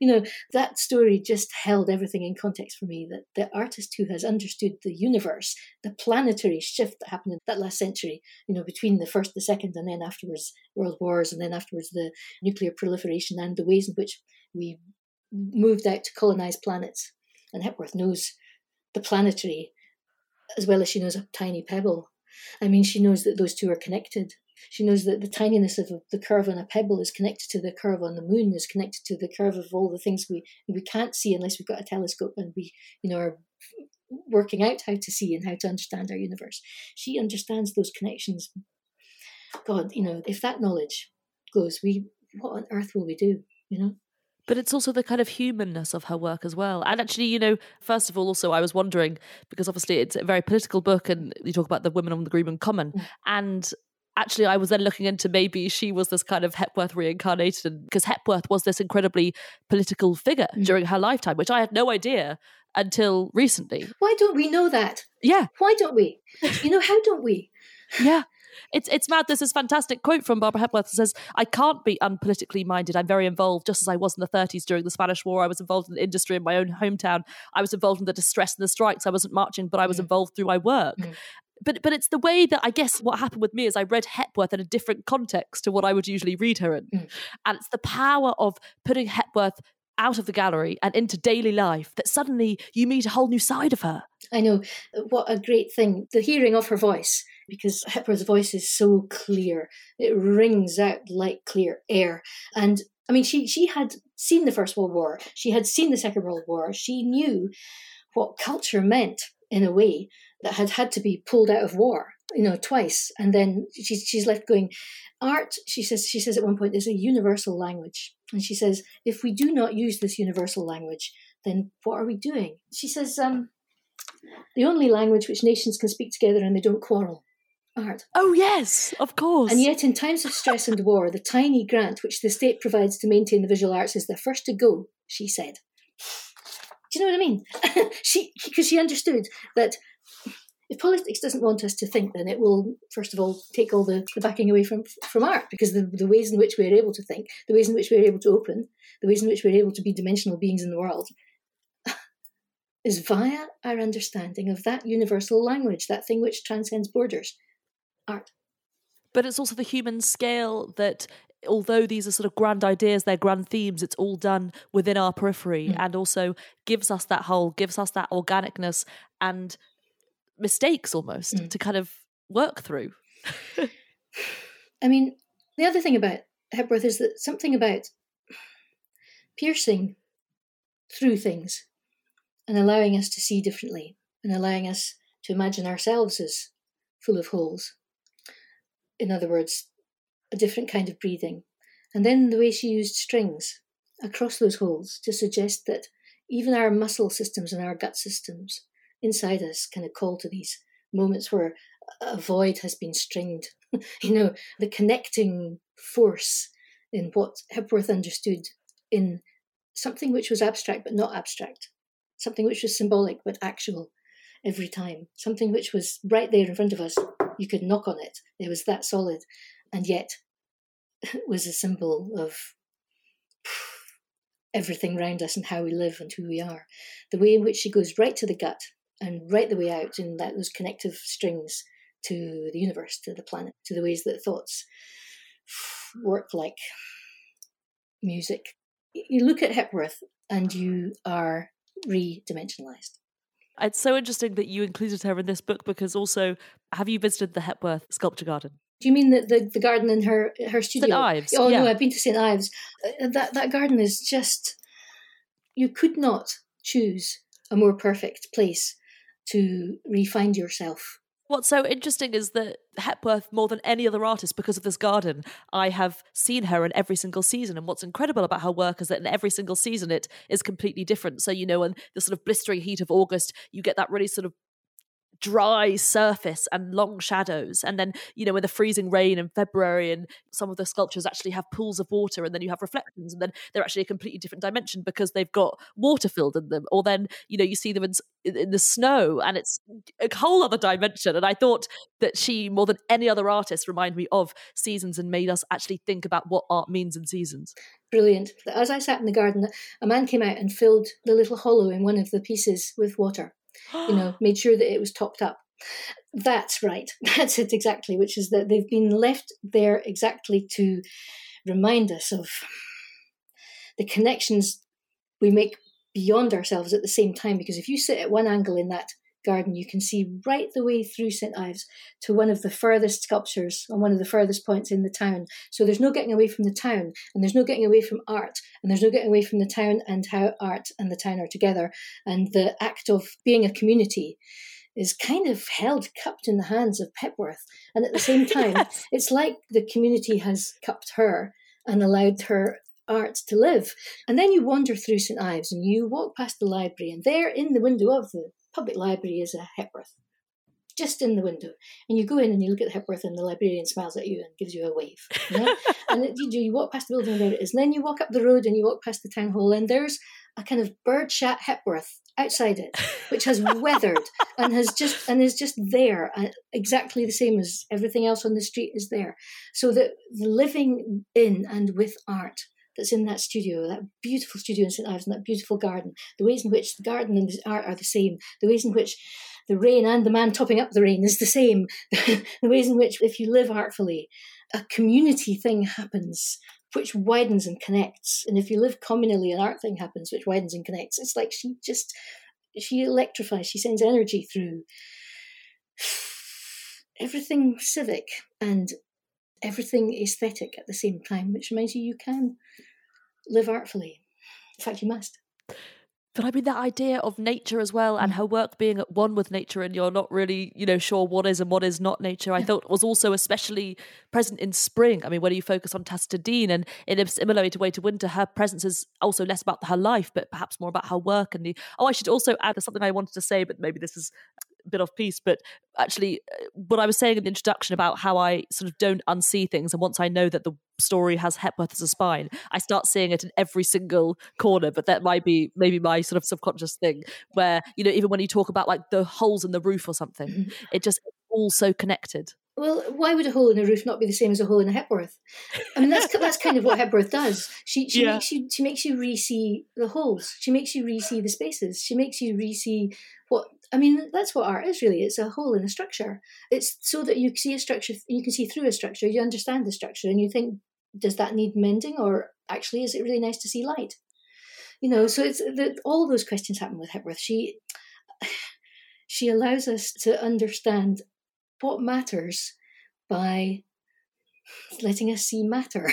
You know, that story just held everything in context for me, that the artist who has understood the universe, the planetary shift that happened in that last century, you know, between the first, the second, and then afterwards world wars, and then afterwards the nuclear proliferation and the ways in which we moved out to colonise planets. And Hepworth knows the planetary as well as she knows a tiny pebble. I mean, she knows that those two are connected. She knows that the tininess of the curve on a pebble is connected to the curve on the moon, is connected to the curve of all the things we can't see unless we've got a telescope and we, you know, are working out how to see and how to understand our universe. She understands those connections. God, you know, if that knowledge goes, what on earth will we do, you know? But it's also the kind of humanness of her work as well. And actually, you know, first of all, also I was wondering, because obviously it's a very political book and you talk about the women on the Green Common. Mm. And actually I was then looking into maybe she was this kind of Hepworth reincarnated, because Hepworth was this incredibly political figure during her lifetime, which I had no idea until recently. Why don't we know that? Yeah. Why don't we? You know, how don't we? Yeah. It's mad. There's this fantastic quote from Barbara Hepworth that says, "I can't be unpolitically minded. I'm very involved, just as I was in the 30s during the Spanish War. I was involved in the industry in my own hometown. I was involved in the distress and the strikes. I wasn't marching, but I was involved through my work." Mm. But it's the way that, I guess what happened with me is I read Hepworth in a different context to what I would usually read her in. Mm. And it's the power of putting Hepworth out of the gallery and into daily life that suddenly you meet a whole new side of her. I know. What a great thing. The hearing of her voice, because Hepworth's voice is so clear. It rings out like clear air. And I mean, she had seen the First World War. She had seen the Second World War. She knew what culture meant in a way that had to be pulled out of war, you know, twice. And then she's left going, art, she says at one point, is a universal language. And she says, if we do not use this universal language, then what are we doing? She says, the only language which nations can speak together and they don't quarrel, art. Oh, yes, of course. And yet in times of stress and war, the tiny grant which the state provides to maintain the visual arts is the first to go, she said. Do you know what I mean? Because she understood that if politics doesn't want us to think, then it will, first of all, take all the backing away from art, because the ways in which we're able to think, the ways in which we're able to open, the ways in which we're able to be dimensional beings in the world is via our understanding of that universal language, that thing which transcends borders, art. But it's also the human scale that, although these are sort of grand ideas, they're grand themes, it's all done within our periphery and also gives us that whole, gives us that organicness and mistakes almost to kind of work through. I mean, the other thing about Hepworth is that something about piercing through things and allowing us to see differently and allowing us to imagine ourselves as full of holes. In other words, a different kind of breathing. And then the way she used strings across those holes to suggest that even our muscle systems and our gut systems inside us kind of call to these moments where a void has been stringed. You know, the connecting force in what Hepworth understood in something which was abstract but not abstract, something which was symbolic but actual every time, something which was right there in front of us. You could knock on it. It was that solid. And yet it was a symbol of everything around us and how we live and who we are. The way in which she goes right to the gut and right the way out in that, those connective strings to the universe, to the planet, to the ways that thoughts work like music. You look at Hepworth and you are re-dimensionalised. It's so interesting that you included her in this book, because also, have you visited the Hepworth Sculpture Garden? Do you mean the garden in her studio? St. Ives. Oh, yeah. No, I've been to St. Ives. That garden is just... You could not choose a more perfect place to re-find yourself. What's so interesting is that Hepworth, more than any other artist, because of this garden, I have seen her in every single season. And what's incredible about her work is that in every single season, it is completely different. So, you know, in the sort of blistering heat of August, you get that really sort of dry surface and long shadows, and then, you know, with the freezing rain in February, and some of the sculptures actually have pools of water, and then you have reflections, and then they're actually a completely different dimension because they've got water filled in them. Or then, you know, you see them in the snow, and it's a whole other dimension. And I thought that she, more than any other artist, reminded me of seasons and made us actually think about what art means in seasons. Brilliant. As I sat in the garden, a man came out and filled the little hollow in one of the pieces with water. You know, made sure that it was topped up. That's right. That's it exactly, which is that they've been left there exactly to remind us of the connections we make beyond ourselves at the same time. Because if you sit at one angle in that garden, you can see right the way through St. Ives to one of the furthest sculptures on one of the furthest points in the town. So there's no getting away from the town, and there's no getting away from art, and there's no getting away from the town and how art and the town are together. And the act of being a community is kind of held, cupped in the hands of Hepworth. And at the same time, yes. It's like the community has cupped her and allowed her art to live. And then you wander through St. Ives and you walk past the library, and there in the window of the public library is a Hepworth, just in the window. And you go in and you look at the Hepworth, and the librarian smiles at you and gives you a wave. You know? And you walk past the building where it is, and then you walk up the road and you walk past the town hall, and there's a kind of birdshot Hepworth outside it, which has weathered and has just and is just there, exactly the same as everything else on the street is there. So that the living in and with art that's in that studio, that beautiful studio in St. Ives and that beautiful garden, the ways in which the garden and the art are the same, the ways in which the rain and the man topping up the rain is the same, the ways in which if you live artfully, a community thing happens which widens and connects. And if you live communally, an art thing happens which widens and connects. It's like she electrifies, she sends energy through everything civic and everything aesthetic at the same time, which reminds you can live artfully. In fact, you must. But I mean, that idea of nature as well and her work being at one with nature and you're not really, sure what is and what is not nature, I thought was also especially present in Spring. I mean, when you focus on Tacita Dean and in a similar way to Winter, her presence is also less about her life, but perhaps more about her work. And I should also add, there's something I wanted to say, but maybe this is bit off piece, but actually what I was saying in the introduction about how I sort of don't unsee things, and once I know that the story has Hepworth as a spine, I start seeing it in every single corner. But that might be maybe my sort of subconscious thing where, even when you talk about like the holes in the roof or something, It just all so connected. Well, why would a hole in a roof not be the same as a hole in a Hepworth? I mean, that's kind of what Hepworth does. She makes you re-see the holes. She makes you re-see the spaces. She makes you re-see that's what art is really. It's a hole in a structure. It's so that you see a structure, you can see through a structure, you understand the structure, and you think, does that need mending, or actually, is it really nice to see light? So it's all those questions happen with Hepworth. She allows us to understand what matters by letting us see matter.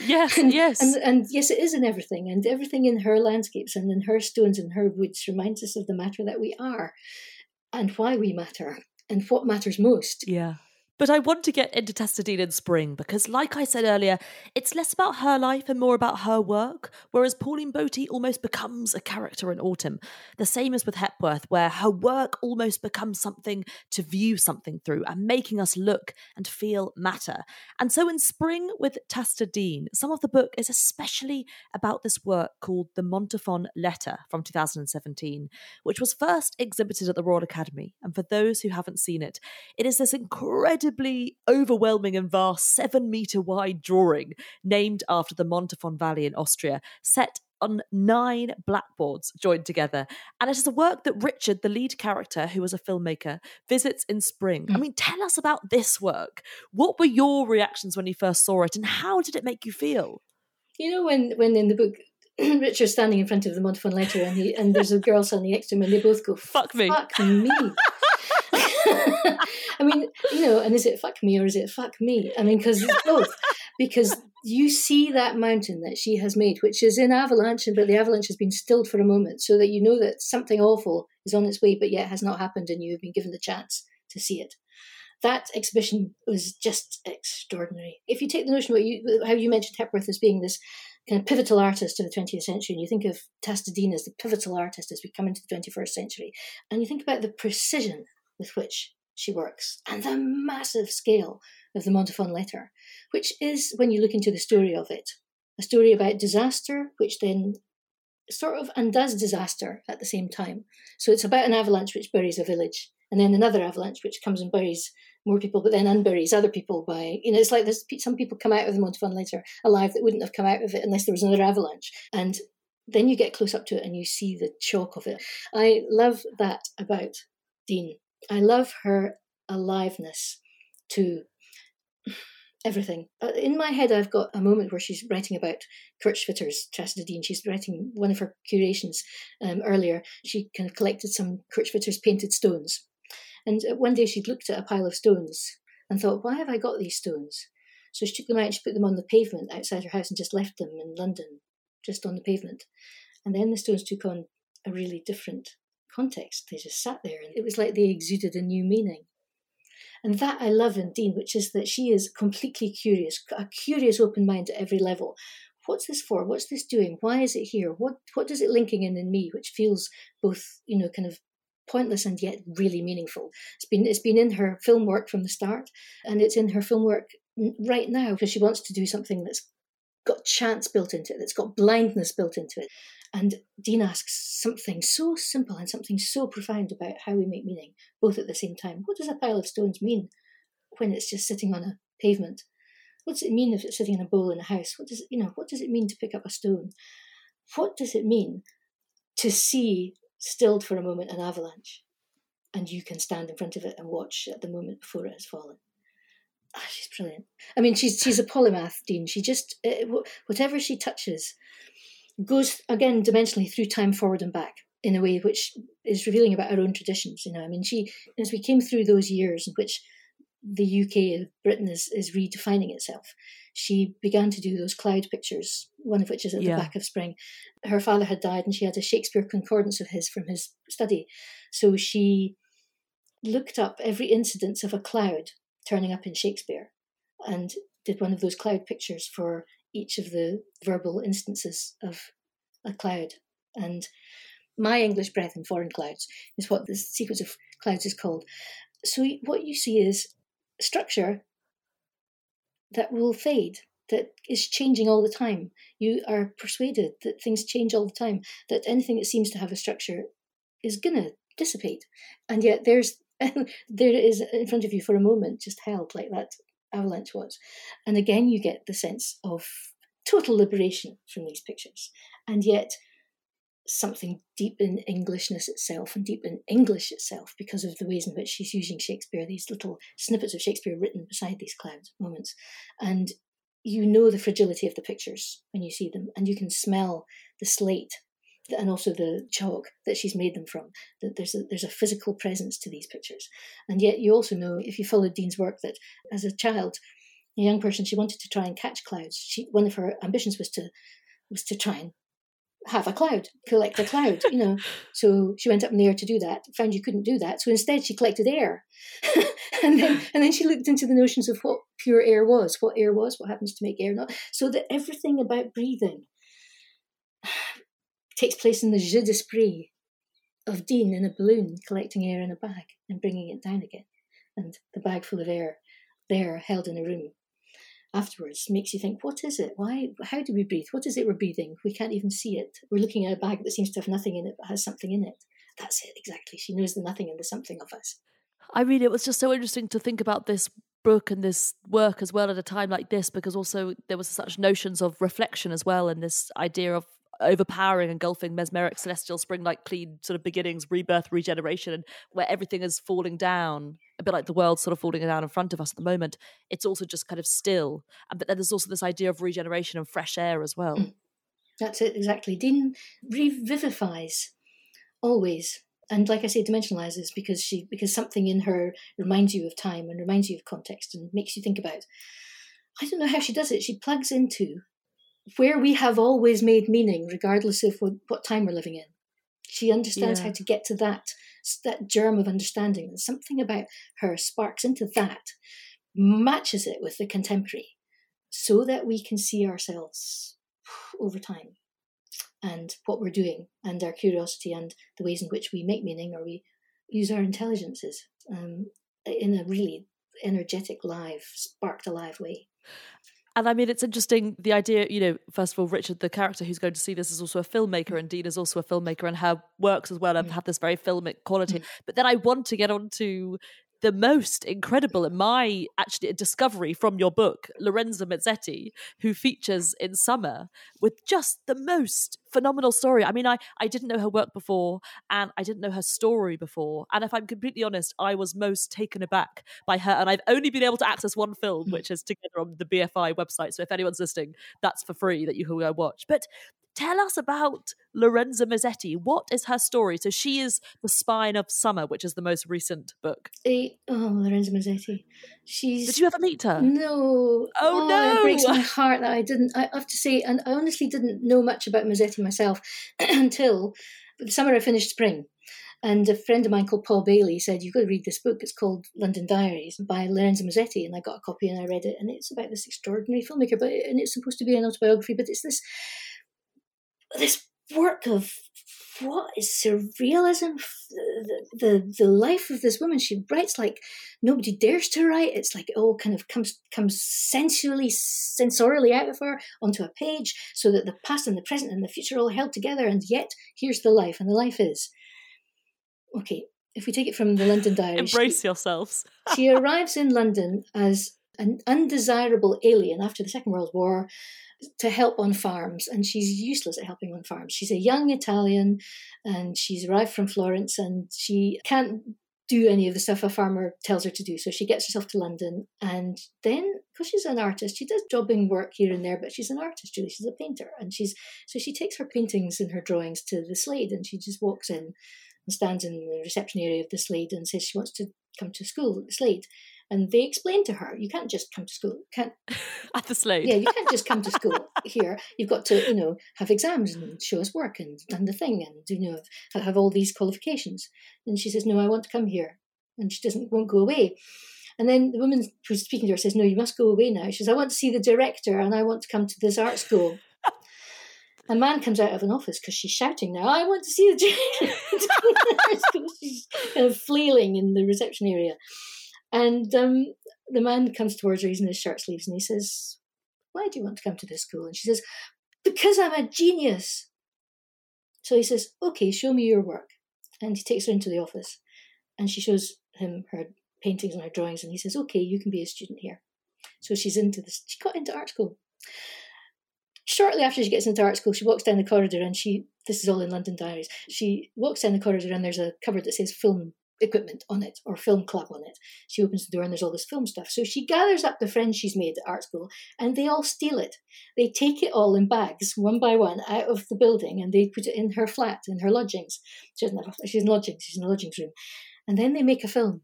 Yes, yes. And yes, it is in everything. And everything in her landscapes and in her stones and her woods reminds us of the matter that we are and why we matter and what matters most. Yeah. But I want to get into Tacita Dean in Spring because, like I said earlier, it's less about her life and more about her work, whereas Pauline Boty almost becomes a character in Autumn. The same as with Hepworth, where her work almost becomes something to view something through and making us look and feel matter. And so in Spring with Tacita Dean, some of the book is especially about this work called The Montafon Letter from 2017, which was first exhibited at the Royal Academy. And for those who haven't seen it, it is this incredibly overwhelming and vast 7-metre wide drawing named after the Montafon Valley in Austria, set on 9 blackboards joined together. And it is a work that Richard, the lead character, who was a filmmaker, visits in Spring. I mean, tell us about this work. What were your reactions when you first saw it, and how did it make you feel? When in the book Richard's standing in front of the Montafon Letter and there's a girl standing next to him and they both go, fuck me. I mean, and is it fuck me or is it fuck me? I mean, because it's both. Because you see that mountain that she has made, which is in avalanche, but the avalanche has been stilled for a moment so that you know that something awful is on its way, but yet has not happened and you have been given the chance to see it. That exhibition was just extraordinary. If you take the notion how you mentioned Hepworth as being this kind of pivotal artist of the 20th century, and you think of Tacita Dean as the pivotal artist as we come into the 21st century, and you think about the precision with which she works and the massive scale of the Montafon Letter, which is, when you look into the story of it, a story about disaster, which then sort of undoes disaster at the same time. So it's about an avalanche which buries a village, and then another avalanche which comes and buries more people, but then unburies other people by, it's like there's some people come out of the Montafon Letter alive that wouldn't have come out of it unless there was another avalanche. And then you get close up to it and you see the shock of it. I love that about Dean. I love her aliveness to everything. In my head, I've got a moment where she's writing about Kurt Schwitters, Tacita Dean. She's writing one of her curations earlier. She kind of collected some Kurt Schwitters painted stones. And one day she'd looked at a pile of stones and thought, why have I got these stones? So she took them out and she put them on the pavement outside her house and just left them in London, just on the pavement. And then the stones took on a really different context. They just sat there and it was like they exuded a new meaning. And that I love in Dean, which is that she is completely curious, a curious open mind at every level. What's this for? What's this doing? Why is it here? What does it linking in me, which feels both, kind of pointless and yet really meaningful. It's been in her film work from the start, and it's in her film work right now because she wants to do something that's got chance built into it, that's got blindness built into it. And Dean asks something so simple and something so profound about how we make meaning, both at the same time. What does a pile of stones mean when it's just sitting on a pavement? What does it mean if it's sitting in a bowl in a house? What does it mean to pick up a stone? What does it mean to see stilled for a moment an avalanche, and you can stand in front of it and watch at the moment before it has fallen? Oh, she's brilliant. I mean, she's a polymath, Dean. She just, whatever she touches goes, again, dimensionally through time forward and back in a way which is revealing about our own traditions. I mean, she, as we came through those years in which the UK and Britain is redefining itself, she began to do those cloud pictures, one of which is at the back of Spring. Her father had died and she had a Shakespeare concordance of his from his study. So she looked up every incidence of a cloud turning up in Shakespeare and did one of those cloud pictures for each of the verbal instances of a cloud. And My English Breath in Foreign Clouds is what the sequence of clouds is called. So what you see is structure that will fade, that is changing all the time. You are persuaded that things change all the time, that anything that seems to have a structure is going to dissipate. And yet there it is in front of you for a moment, just held like that avalanche was. And again, you get the sense of total liberation from these pictures. And yet something deep in Englishness itself and deep in English itself, because of the ways in which she's using Shakespeare, these little snippets of Shakespeare written beside these cloud moments. And you know the fragility of the pictures when you see them, and you can smell the slate and also the chalk that she's made them from, that there's a physical presence to these pictures. And yet you also know, if you followed Dean's work, that as a child, a young person, she wanted to try and catch clouds. One of her ambitions was to try and have a cloud, collect a cloud, So she went up in the air to do that, found you couldn't do that. So instead she collected air. and then she looked into the notions of what pure air was, what happens to make air not. So that everything about breathing takes place in the jeu d'esprit of Dean in a balloon, collecting air in a bag and bringing it down again. And the bag full of air there held in a room afterwards makes you think, what is it? Why? How do we breathe? What is it we're breathing? We can't even see it. We're looking at a bag that seems to have nothing in it, but has something in it. That's it, exactly. She knows the nothing and the something of us. I mean, it was just so interesting to think about this book and this work as well at a time like this, because also there was such notions of reflection as well, and this idea of overpowering, engulfing, mesmeric, celestial, spring-like, clean sort of beginnings, rebirth, regeneration, and where everything is falling down, a bit like the world sort of falling down in front of us at the moment. It's also just kind of still. But then there's also this idea of regeneration and fresh air as well. That's it, exactly. Dean revivifies always. And like I say, dimensionalizes, because something in her reminds you of time and reminds you of context and makes you think about, I don't know how she does it. She plugs into where we have always made meaning, regardless of what time we're living in. She understands how to get to that germ of understanding. And something about her sparks into that, matches it with the contemporary, so that we can see ourselves over time and what we're doing and our curiosity and the ways in which we make meaning or we use our intelligences in a really energetic, live, sparked alive way. And I mean, it's interesting, the idea, first of all, Richard, the character who's going to see this, is also a filmmaker, and Dean is also a filmmaker, and her works as well have this very filmic quality. But then I want to get on to the most incredible, in my actually discovery from your book, Lorenza Mazzetti, who features in Summer with just the most phenomenal story. I mean, I didn't know her work before, and I didn't know her story before. And if I'm completely honest, I was most taken aback by her. And I've only been able to access one film, which is together on the BFI website. So if anyone's listening, that's for free that you can go watch. But tell us about Lorenza Mazzetti. What is her story? So she is the spine of Summer, which is the most recent book. Lorenza Mazzetti. Did you ever meet her? No. Oh no! It breaks my heart that I didn't. I have to say, and I honestly didn't know much about Mazzetti myself until the summer I finished Spring. And a friend of mine called Paul Bailey said, you've got to read this book. It's called London Diaries by Lorenza Mazzetti. And I got a copy and I read it. And it's about this extraordinary filmmaker, and it's supposed to be an autobiography, but it's this work of what is surrealism? The life of this woman, she writes like nobody dares to write. It's like it all kind of comes sensorially out of her onto a page, so that the past and the present and the future are all held together, and yet here's the life, and the life is... Okay, if we take it from the London Diary... Embrace yourselves. She arrives in London as an undesirable alien after the Second World War to help on farms, and she's useless at helping on farms. She's a young Italian, and she's arrived from Florence, and she can't do any of the stuff a farmer tells her to do, so she gets herself to London. And then, because she's an artist, she does jobbing work here and there, but she's an artist, really. She's a painter, and she takes her paintings and her drawings to the Slade, and she just walks in and stands in the reception area of the Slade and says she wants to come to school at the Slade. And they explain to her, you can't just come to school. At the Slade. Yeah, you can't just come to school here. You've got to, have exams and show us work and done the thing and, have all these qualifications. And she says, no, I want to come here. And she won't go away. And then the woman who's speaking to her says, no, you must go away now. She says, I want to see the director and I want to come to this art school. A man comes out of an office because she's shouting now, I want to see the director. She's kind of flailing in the reception area. And the man comes towards her, he's in his shirt sleeves, and he says, why do you want to come to this school? And she says, because I'm a genius. So he says, okay, show me your work. And he takes her into the office, and she shows him her paintings and her drawings, and he says, okay, you can be a student here. So she got into art school. Shortly after she gets into art school, she walks down the corridor, and this is all in London Diaries, she walks down the corridor, and there's a cupboard that says film equipment on it, or film club on it. She opens the door and there's all this film stuff. So she gathers up the friends she's made at art school and they all steal it. They take it all in bags, one by one, out of the building, and they put it in her flat, in her lodgings. She's in a lodgings room. And then they make a film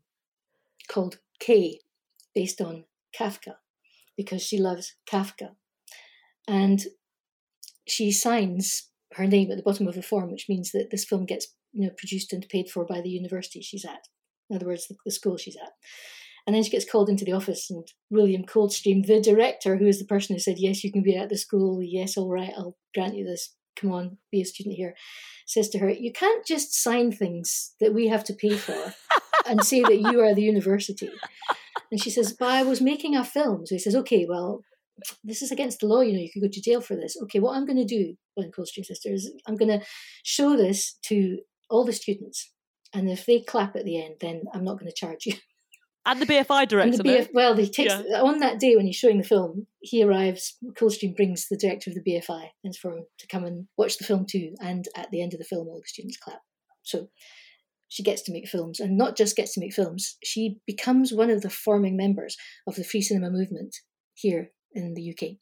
called K, based on Kafka, because she loves Kafka. And she signs her name at the bottom of the form, which means that this film gets produced and paid for by the university she's at. In other words, the school she's at. And then she gets called into the office, and William Coldstream, the director, who is the person who said, yes, you can be at the school, yes, all right, I'll grant you this, come on, be a student here, says to her, you can't just sign things that we have to pay for and say that you are the university. And she says, but I was making a film. So he says, okay, well, this is against the law, you could go to jail for this. Okay, what I'm going to do, William Coldstream, sister, is I'm going to show this to all the students, and if they clap at the end, then I'm not going to charge you. And the BFI director. On that day when he's showing the film, he arrives, Coldstream brings the director of the BFI and for him to come and watch the film too, and at the end of the film, all the students clap. So she gets to make films, and not just gets to make films, she becomes one of the forming members of the free cinema movement here in the UK.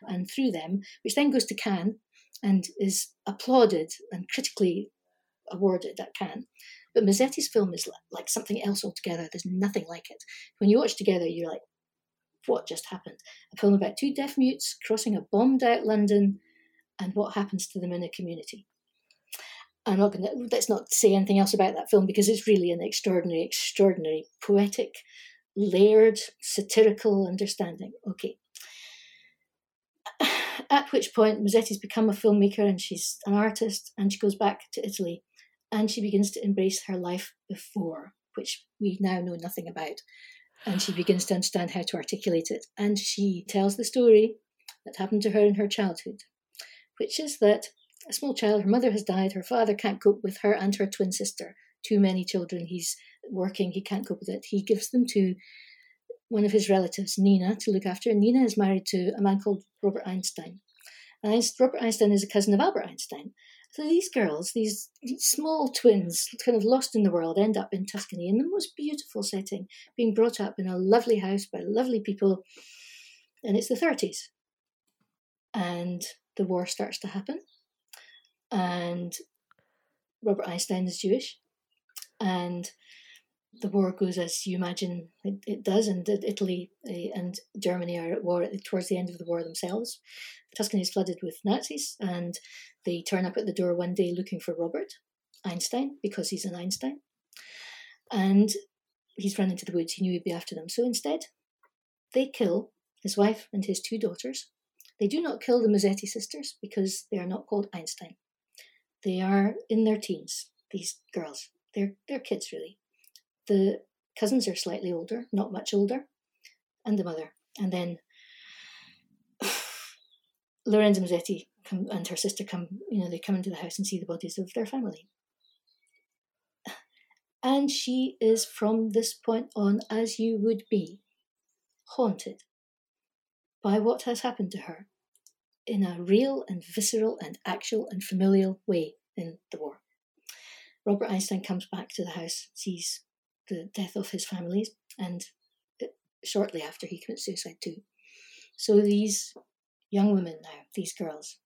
And through them, which then goes to Cannes and is applauded and critically awarded at Cannes. But Mazzetti's film is like something else altogether. There's nothing like it. When you watch together, you're like, what just happened? A film about two deaf mutes crossing a bombed out London and what happens to them in a community. Let's not say anything else about that film, because it's really an extraordinary, extraordinary poetic, layered, satirical understanding. Okay. At which point Mazzetti's become a filmmaker and she's an artist, and she goes back to Italy. And she begins to embrace her life before, which we now know nothing about. And she begins to understand how to articulate it. And she tells the story that happened to her in her childhood, which is that a small child, her mother has died, her father can't cope with her and her twin sister. Too many children, he's working, he can't cope with it. He gives them to one of his relatives, Nina, to look after. And Nina is married to a man called Robert Einstein. And Robert Einstein is a cousin of Albert Einstein. So these girls, these small twins, kind of lost in the world, end up in Tuscany in the most beautiful setting, being brought up in a lovely house by lovely people. And it's the 30s. And the war starts to happen. And Robert Einstein is Jewish. And the war goes, as you imagine it does, and Italy and Germany are at war towards the end of the war themselves. Tuscany is flooded with Nazis, and they turn up at the door one day looking for Robert Einstein, because he's an Einstein. And he's run into the woods. He knew he'd be after them. So instead, they kill his wife and his two daughters. They do not kill the Mazzetti sisters, because they are not called Einstein. They are in their teens, these girls. They're kids, really. The cousins are slightly older, not much older, and the mother. And then Lorenza Mazzetti and her sister come into the house and see the bodies of their family. And she is, from this point on, as you would be, haunted by what has happened to her in a real and visceral and actual and familial way in the war. Robert Einstein comes back to the house, sees the death of his family, and shortly after he commits suicide too. So these young women now, these girls,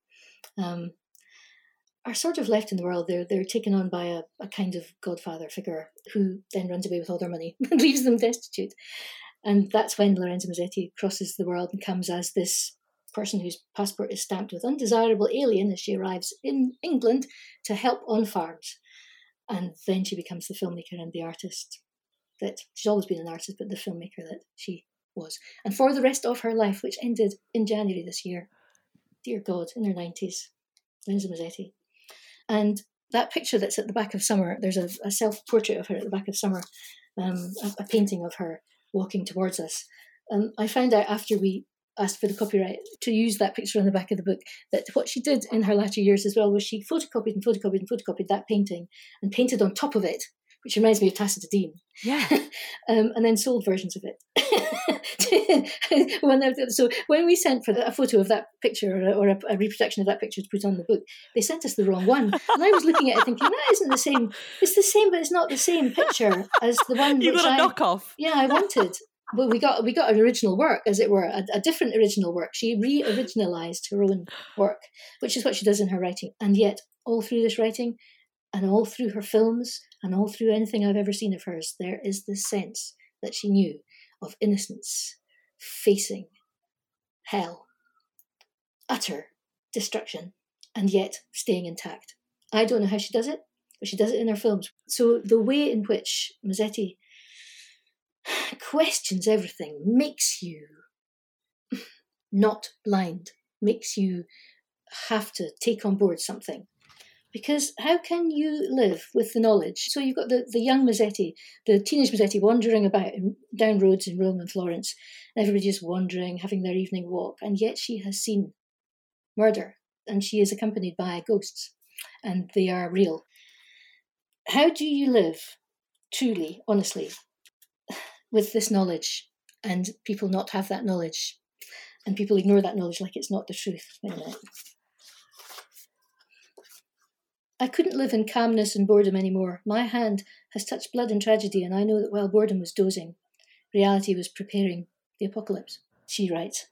are sort of left in the world. They're taken on by a kind of godfather figure who then runs away with all their money and leaves them destitute. And that's when Lorenza Mazzetti crosses the world and comes as this person whose passport is stamped with undesirable alien as she arrives in England to help on farms. And then she becomes the filmmaker and the artist that she's always been, an artist, but the filmmaker that she was. And for the rest of her life, which ended in January this year, dear God, in her 90s, Lorenza Mazzetti. And that picture that's at the back of Summer, there's a self-portrait of her at the back of Summer, a painting of her walking towards us. I found out after we asked for the copyright to use that picture on the back of the book that what she did in her latter years as well was she photocopied and photocopied and photocopied that painting and painted on top of it, which reminds me of Tacita Dean. Yeah. And then sold versions of it. So when we sent for a photo of that picture or a reproduction of that picture to put on the book, they sent us the wrong one. And I was looking at it thinking, that isn't the same. It's the same, but it's not the same picture as the one you got a knockoff. Yeah, I wanted. But we got an original work, as it were, a different original work. She re-originalised her own work, which is what she does in her writing. And yet, all through this writing, and all through her films, and all through anything I've ever seen of hers, there is this sense that she knew of innocence facing hell, utter destruction, and yet staying intact. I don't know how she does it, but she does it in her films. So the way in which Mazzetti questions everything, makes you not blind, makes you have to take on board something. Because how can you live with the knowledge? So you've got the young Mazzetti, the teenage Mazzetti, wandering about down roads in Rome and Florence, and everybody just wandering, having their evening walk, and yet she has seen murder, and she is accompanied by ghosts, and they are real. How do you live truly, honestly, with this knowledge, and people not have that knowledge, and people ignore that knowledge like it's not the truth? Wait a minute. I couldn't live in calmness and boredom anymore. My hand has touched blood and tragedy, and I know that while boredom was dozing, reality was preparing the apocalypse, she writes.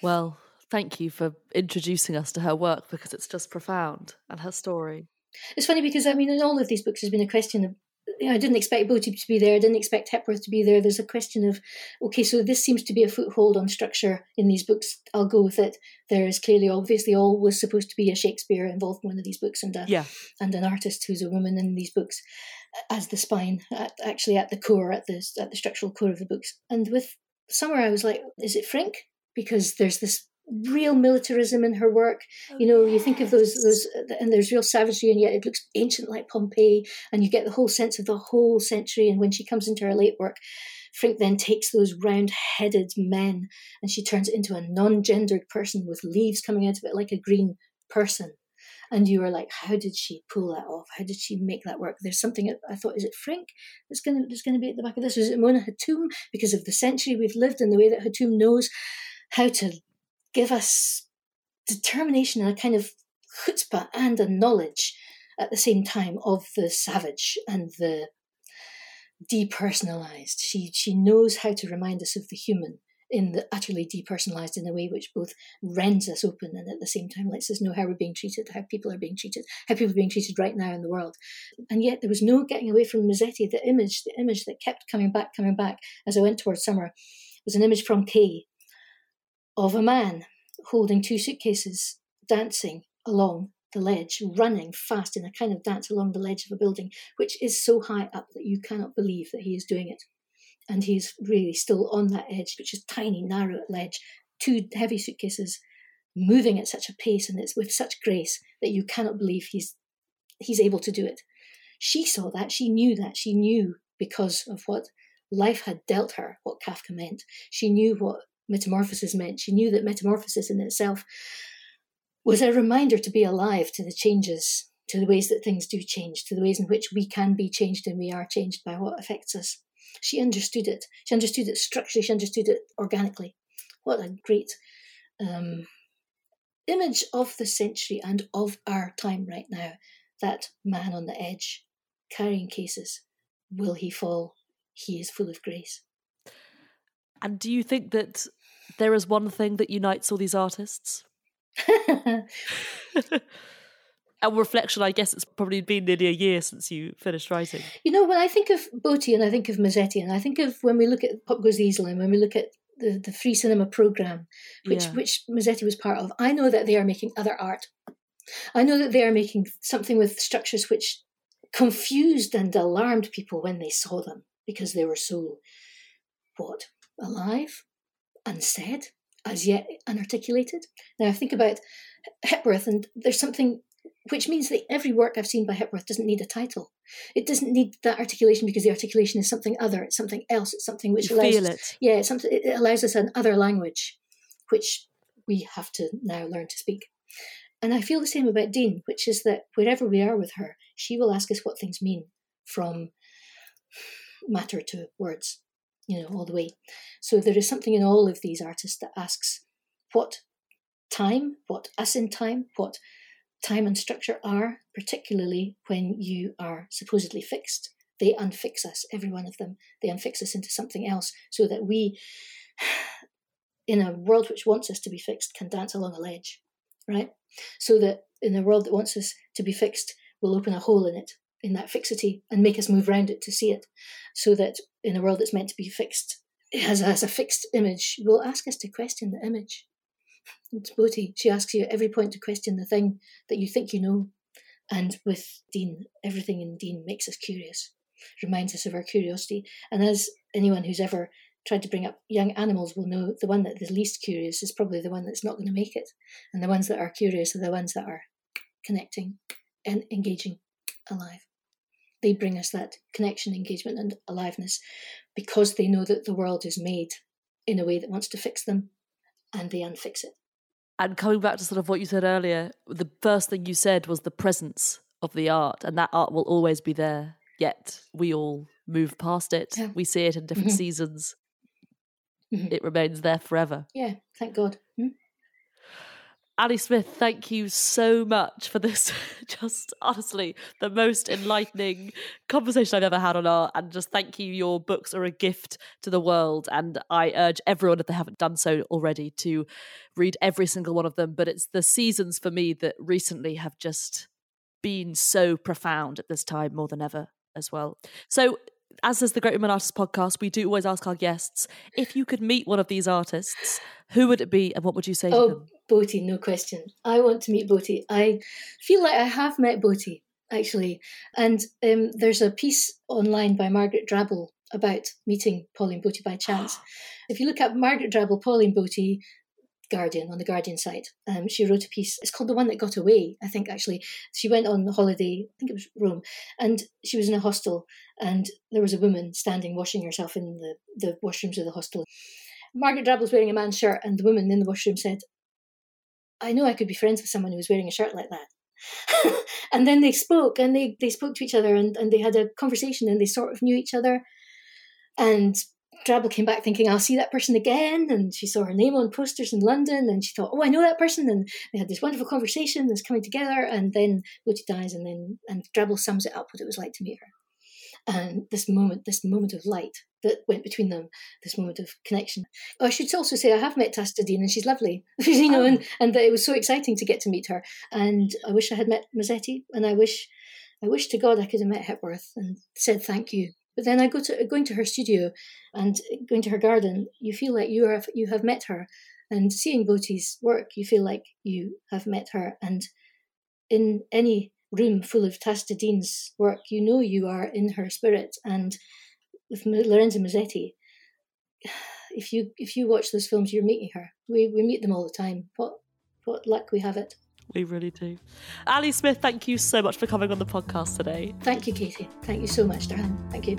Well, thank you for introducing us to her work, because it's just profound, and her story. It's funny because, I mean, in all of these books there's been a question of, I didn't expect Boty to be there. I didn't expect Hepworth to be there. There's a question of, okay, so this seems to be a foothold on structure in these books. I'll go with it. There is clearly, obviously, always supposed to be a Shakespeare involved in one of these books, and an artist who's a woman in these books as the spine, at the structural core of the books. And with Summer, I was like, is it Frink? Because there's this real militarism in her work. You know, you think of those, and there's real savagery, and yet it looks ancient like Pompeii, and you get the whole sense of the whole century. And when she comes into her late work, Frink then takes those round-headed men and she turns it into a non-gendered person with leaves coming out of it like a green person. And you are like, how did she pull that off? How did she make that work? There's something, I thought, is it Frink that's going to be at the back of this? Is it Mona Hatoum? Because of the century we've lived and the way that Hatoum knows how to give us determination and a kind of chutzpah and a knowledge at the same time of the savage and the depersonalised. She knows how to remind us of the human in the utterly depersonalised, in a way which both rends us open and at the same time lets us know how we're being treated, how people are being treated right now in the world. And yet there was no getting away from Mazzetti. The image that kept coming back as I went towards Summer was an image from Kay, of a man holding two suitcases, dancing along the ledge, running fast in a kind of dance along the ledge of a building, which is so high up that you cannot believe that he is doing it. And he's really still on that edge, which is tiny, narrow ledge, two heavy suitcases, moving at such a pace and it's with such grace that you cannot believe he's able to do it. She saw that, she knew because of what life had dealt her, what Kafka meant. She knew what metamorphosis meant. She knew that metamorphosis in itself was a reminder to be alive to the changes, to the ways that things do change, to the ways in which we can be changed and we are changed by what affects us. She understood it. She understood it structurally. She understood it organically. What a great image of the century and of our time right now. That man on the edge, carrying cases. Will he fall? He is full of grace. And do you think that there is one thing that unites all these artists? And reflection, I guess it's probably been nearly a year since you finished writing. You know, when I think of Boty and I think of Mazzetti and I think of when we look at Pop Goes the Easel and when we look at the free cinema programme, which Mazzetti was part of, I know that they are making other art. I know that they are making something with structures which confused and alarmed people when they saw them because they were so, alive, unsaid, as yet unarticulated. Now I think about Hepworth and there's something... which means that every work I've seen by Hepworth doesn't need a title. It doesn't need that articulation because the articulation is something other. It's something else. It's something which it allows us an other language, which we have to now learn to speak. And I feel the same about Dean, which is that wherever we are with her, she will ask us what things mean from matter to words, all the way. So there is something in all of these artists that asks what time, what us in time, what time and structure are, particularly when you are supposedly fixed. They unfix us, every one of them. They unfix us into something else so that we, in a world which wants us to be fixed, can dance along a ledge, right? So that in a world that wants us to be fixed, we'll open a hole in it, in that fixity, and make us move round it to see it. So that in a world that's meant to be fixed, as a fixed image, will ask us to question the image. It's Boty. She asks you at every point to question the thing that you think you know. And with Dean, everything in Dean makes us curious, reminds us of our curiosity. And as anyone who's ever tried to bring up young animals will know, the one that is least curious is probably the one that's not going to make it. And the ones that are curious are the ones that are connecting and engaging, alive. They bring us that connection, engagement and aliveness because they know that the world is made in a way that wants to fix them. And they unfix it. And coming back to sort of what you said earlier, the first thing you said was the presence of the art, and that art will always be there, yet we all move past it. Yeah. We see it in different seasons. Mm-hmm. It remains there forever. Yeah, thank God. Mm-hmm. Ali Smith, thank you so much for this, just honestly, the most enlightening conversation I've ever had on art. And just thank you. Your books are a gift to the world. And I urge everyone, if they haven't done so already, to read every single one of them. But it's the seasons for me that recently have just been so profound at this time more than ever as well. So as is the Great Women Artists podcast, we do always ask our guests, if you could meet one of these artists, who would it be and what would you say to them? Boty, no question. I want to meet Boty. I feel like I have met Boty, actually. And there's a piece online by Margaret Drabble about meeting Pauline Boty by chance. If you look up Margaret Drabble, Pauline Boty, Guardian, on the Guardian site, she wrote a piece. It's called The One That Got Away, I think, actually. She went on holiday, I think it was Rome, and she was in a hostel, and there was a woman standing washing herself in the washrooms of the hostel. Margaret Drabble's wearing a man's shirt, and the woman in the washroom said, I know I could be friends with someone who was wearing a shirt like that. And then they spoke and they spoke to each other and they had a conversation and they sort of knew each other. And Drabble came back thinking, I'll see that person again. And she saw her name on posters in London and she thought, oh, I know that person. And they had this wonderful conversation that's coming together. And then Boty dies and Drabble sums it up what it was like to meet her. And this moment of light that went between them, this moment of connection. Oh, I should also say I have met Tacita Dean and she's lovely, and that it was so exciting to get to meet her. And I wish I had met Mazzetti, and I wish to God I could have met Hepworth and said thank you. But then I go to going to her studio and going to her garden, you feel like you have met her. And seeing Boty's work, you feel like you have met her. And in any room full of Tacita Dean's work, you are in her spirit. And with Lorenza Mazzetti, if you watch those films, you're meeting her. We meet them all the time. What What luck we have it. We really do. Ali Smith, thank you so much for coming on the podcast today. Thank you, Katie. Thank you so much, Darren. Thank you.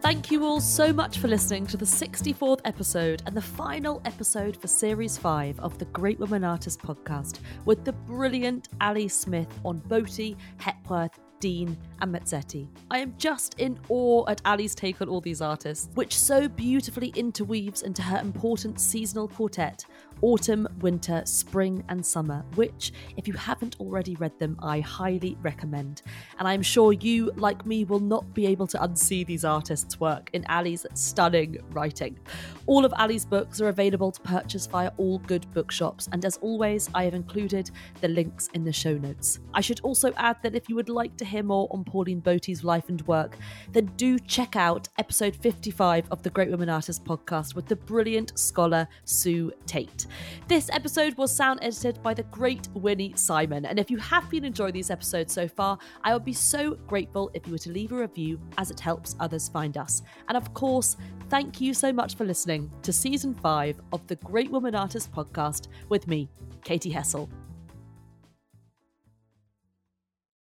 Thank you all so much for listening to the 64th episode and the final episode for Series 5 of the Great Women Artists podcast with the brilliant Ali Smith on Boty, Hepworth, Dean and Mazzetti. I am just in awe at Ali's take on all these artists, which so beautifully interweaves into her important seasonal quartet, Autumn, Winter, Spring and Summer, which, if you haven't already read them, I highly recommend. And I'm sure you, like me, will not be able to unsee these artists' work in Ali's stunning writing. All of Ali's books are available to purchase via all good bookshops, and as always, I have included the links in the show notes. I should also add that if you would like to hear more on Pauline Boty's life and work, then do check out episode 55 of the Great Women Artists podcast with the brilliant scholar Sue Tate. This episode was sound edited by the great Winnie Simon, and if you have been enjoying these episodes so far, I would be so grateful if you were to leave a review, as it helps others find us. And of course, thank you so much for listening to season 5 of the Great Women Artists podcast with me, Katie Hessel.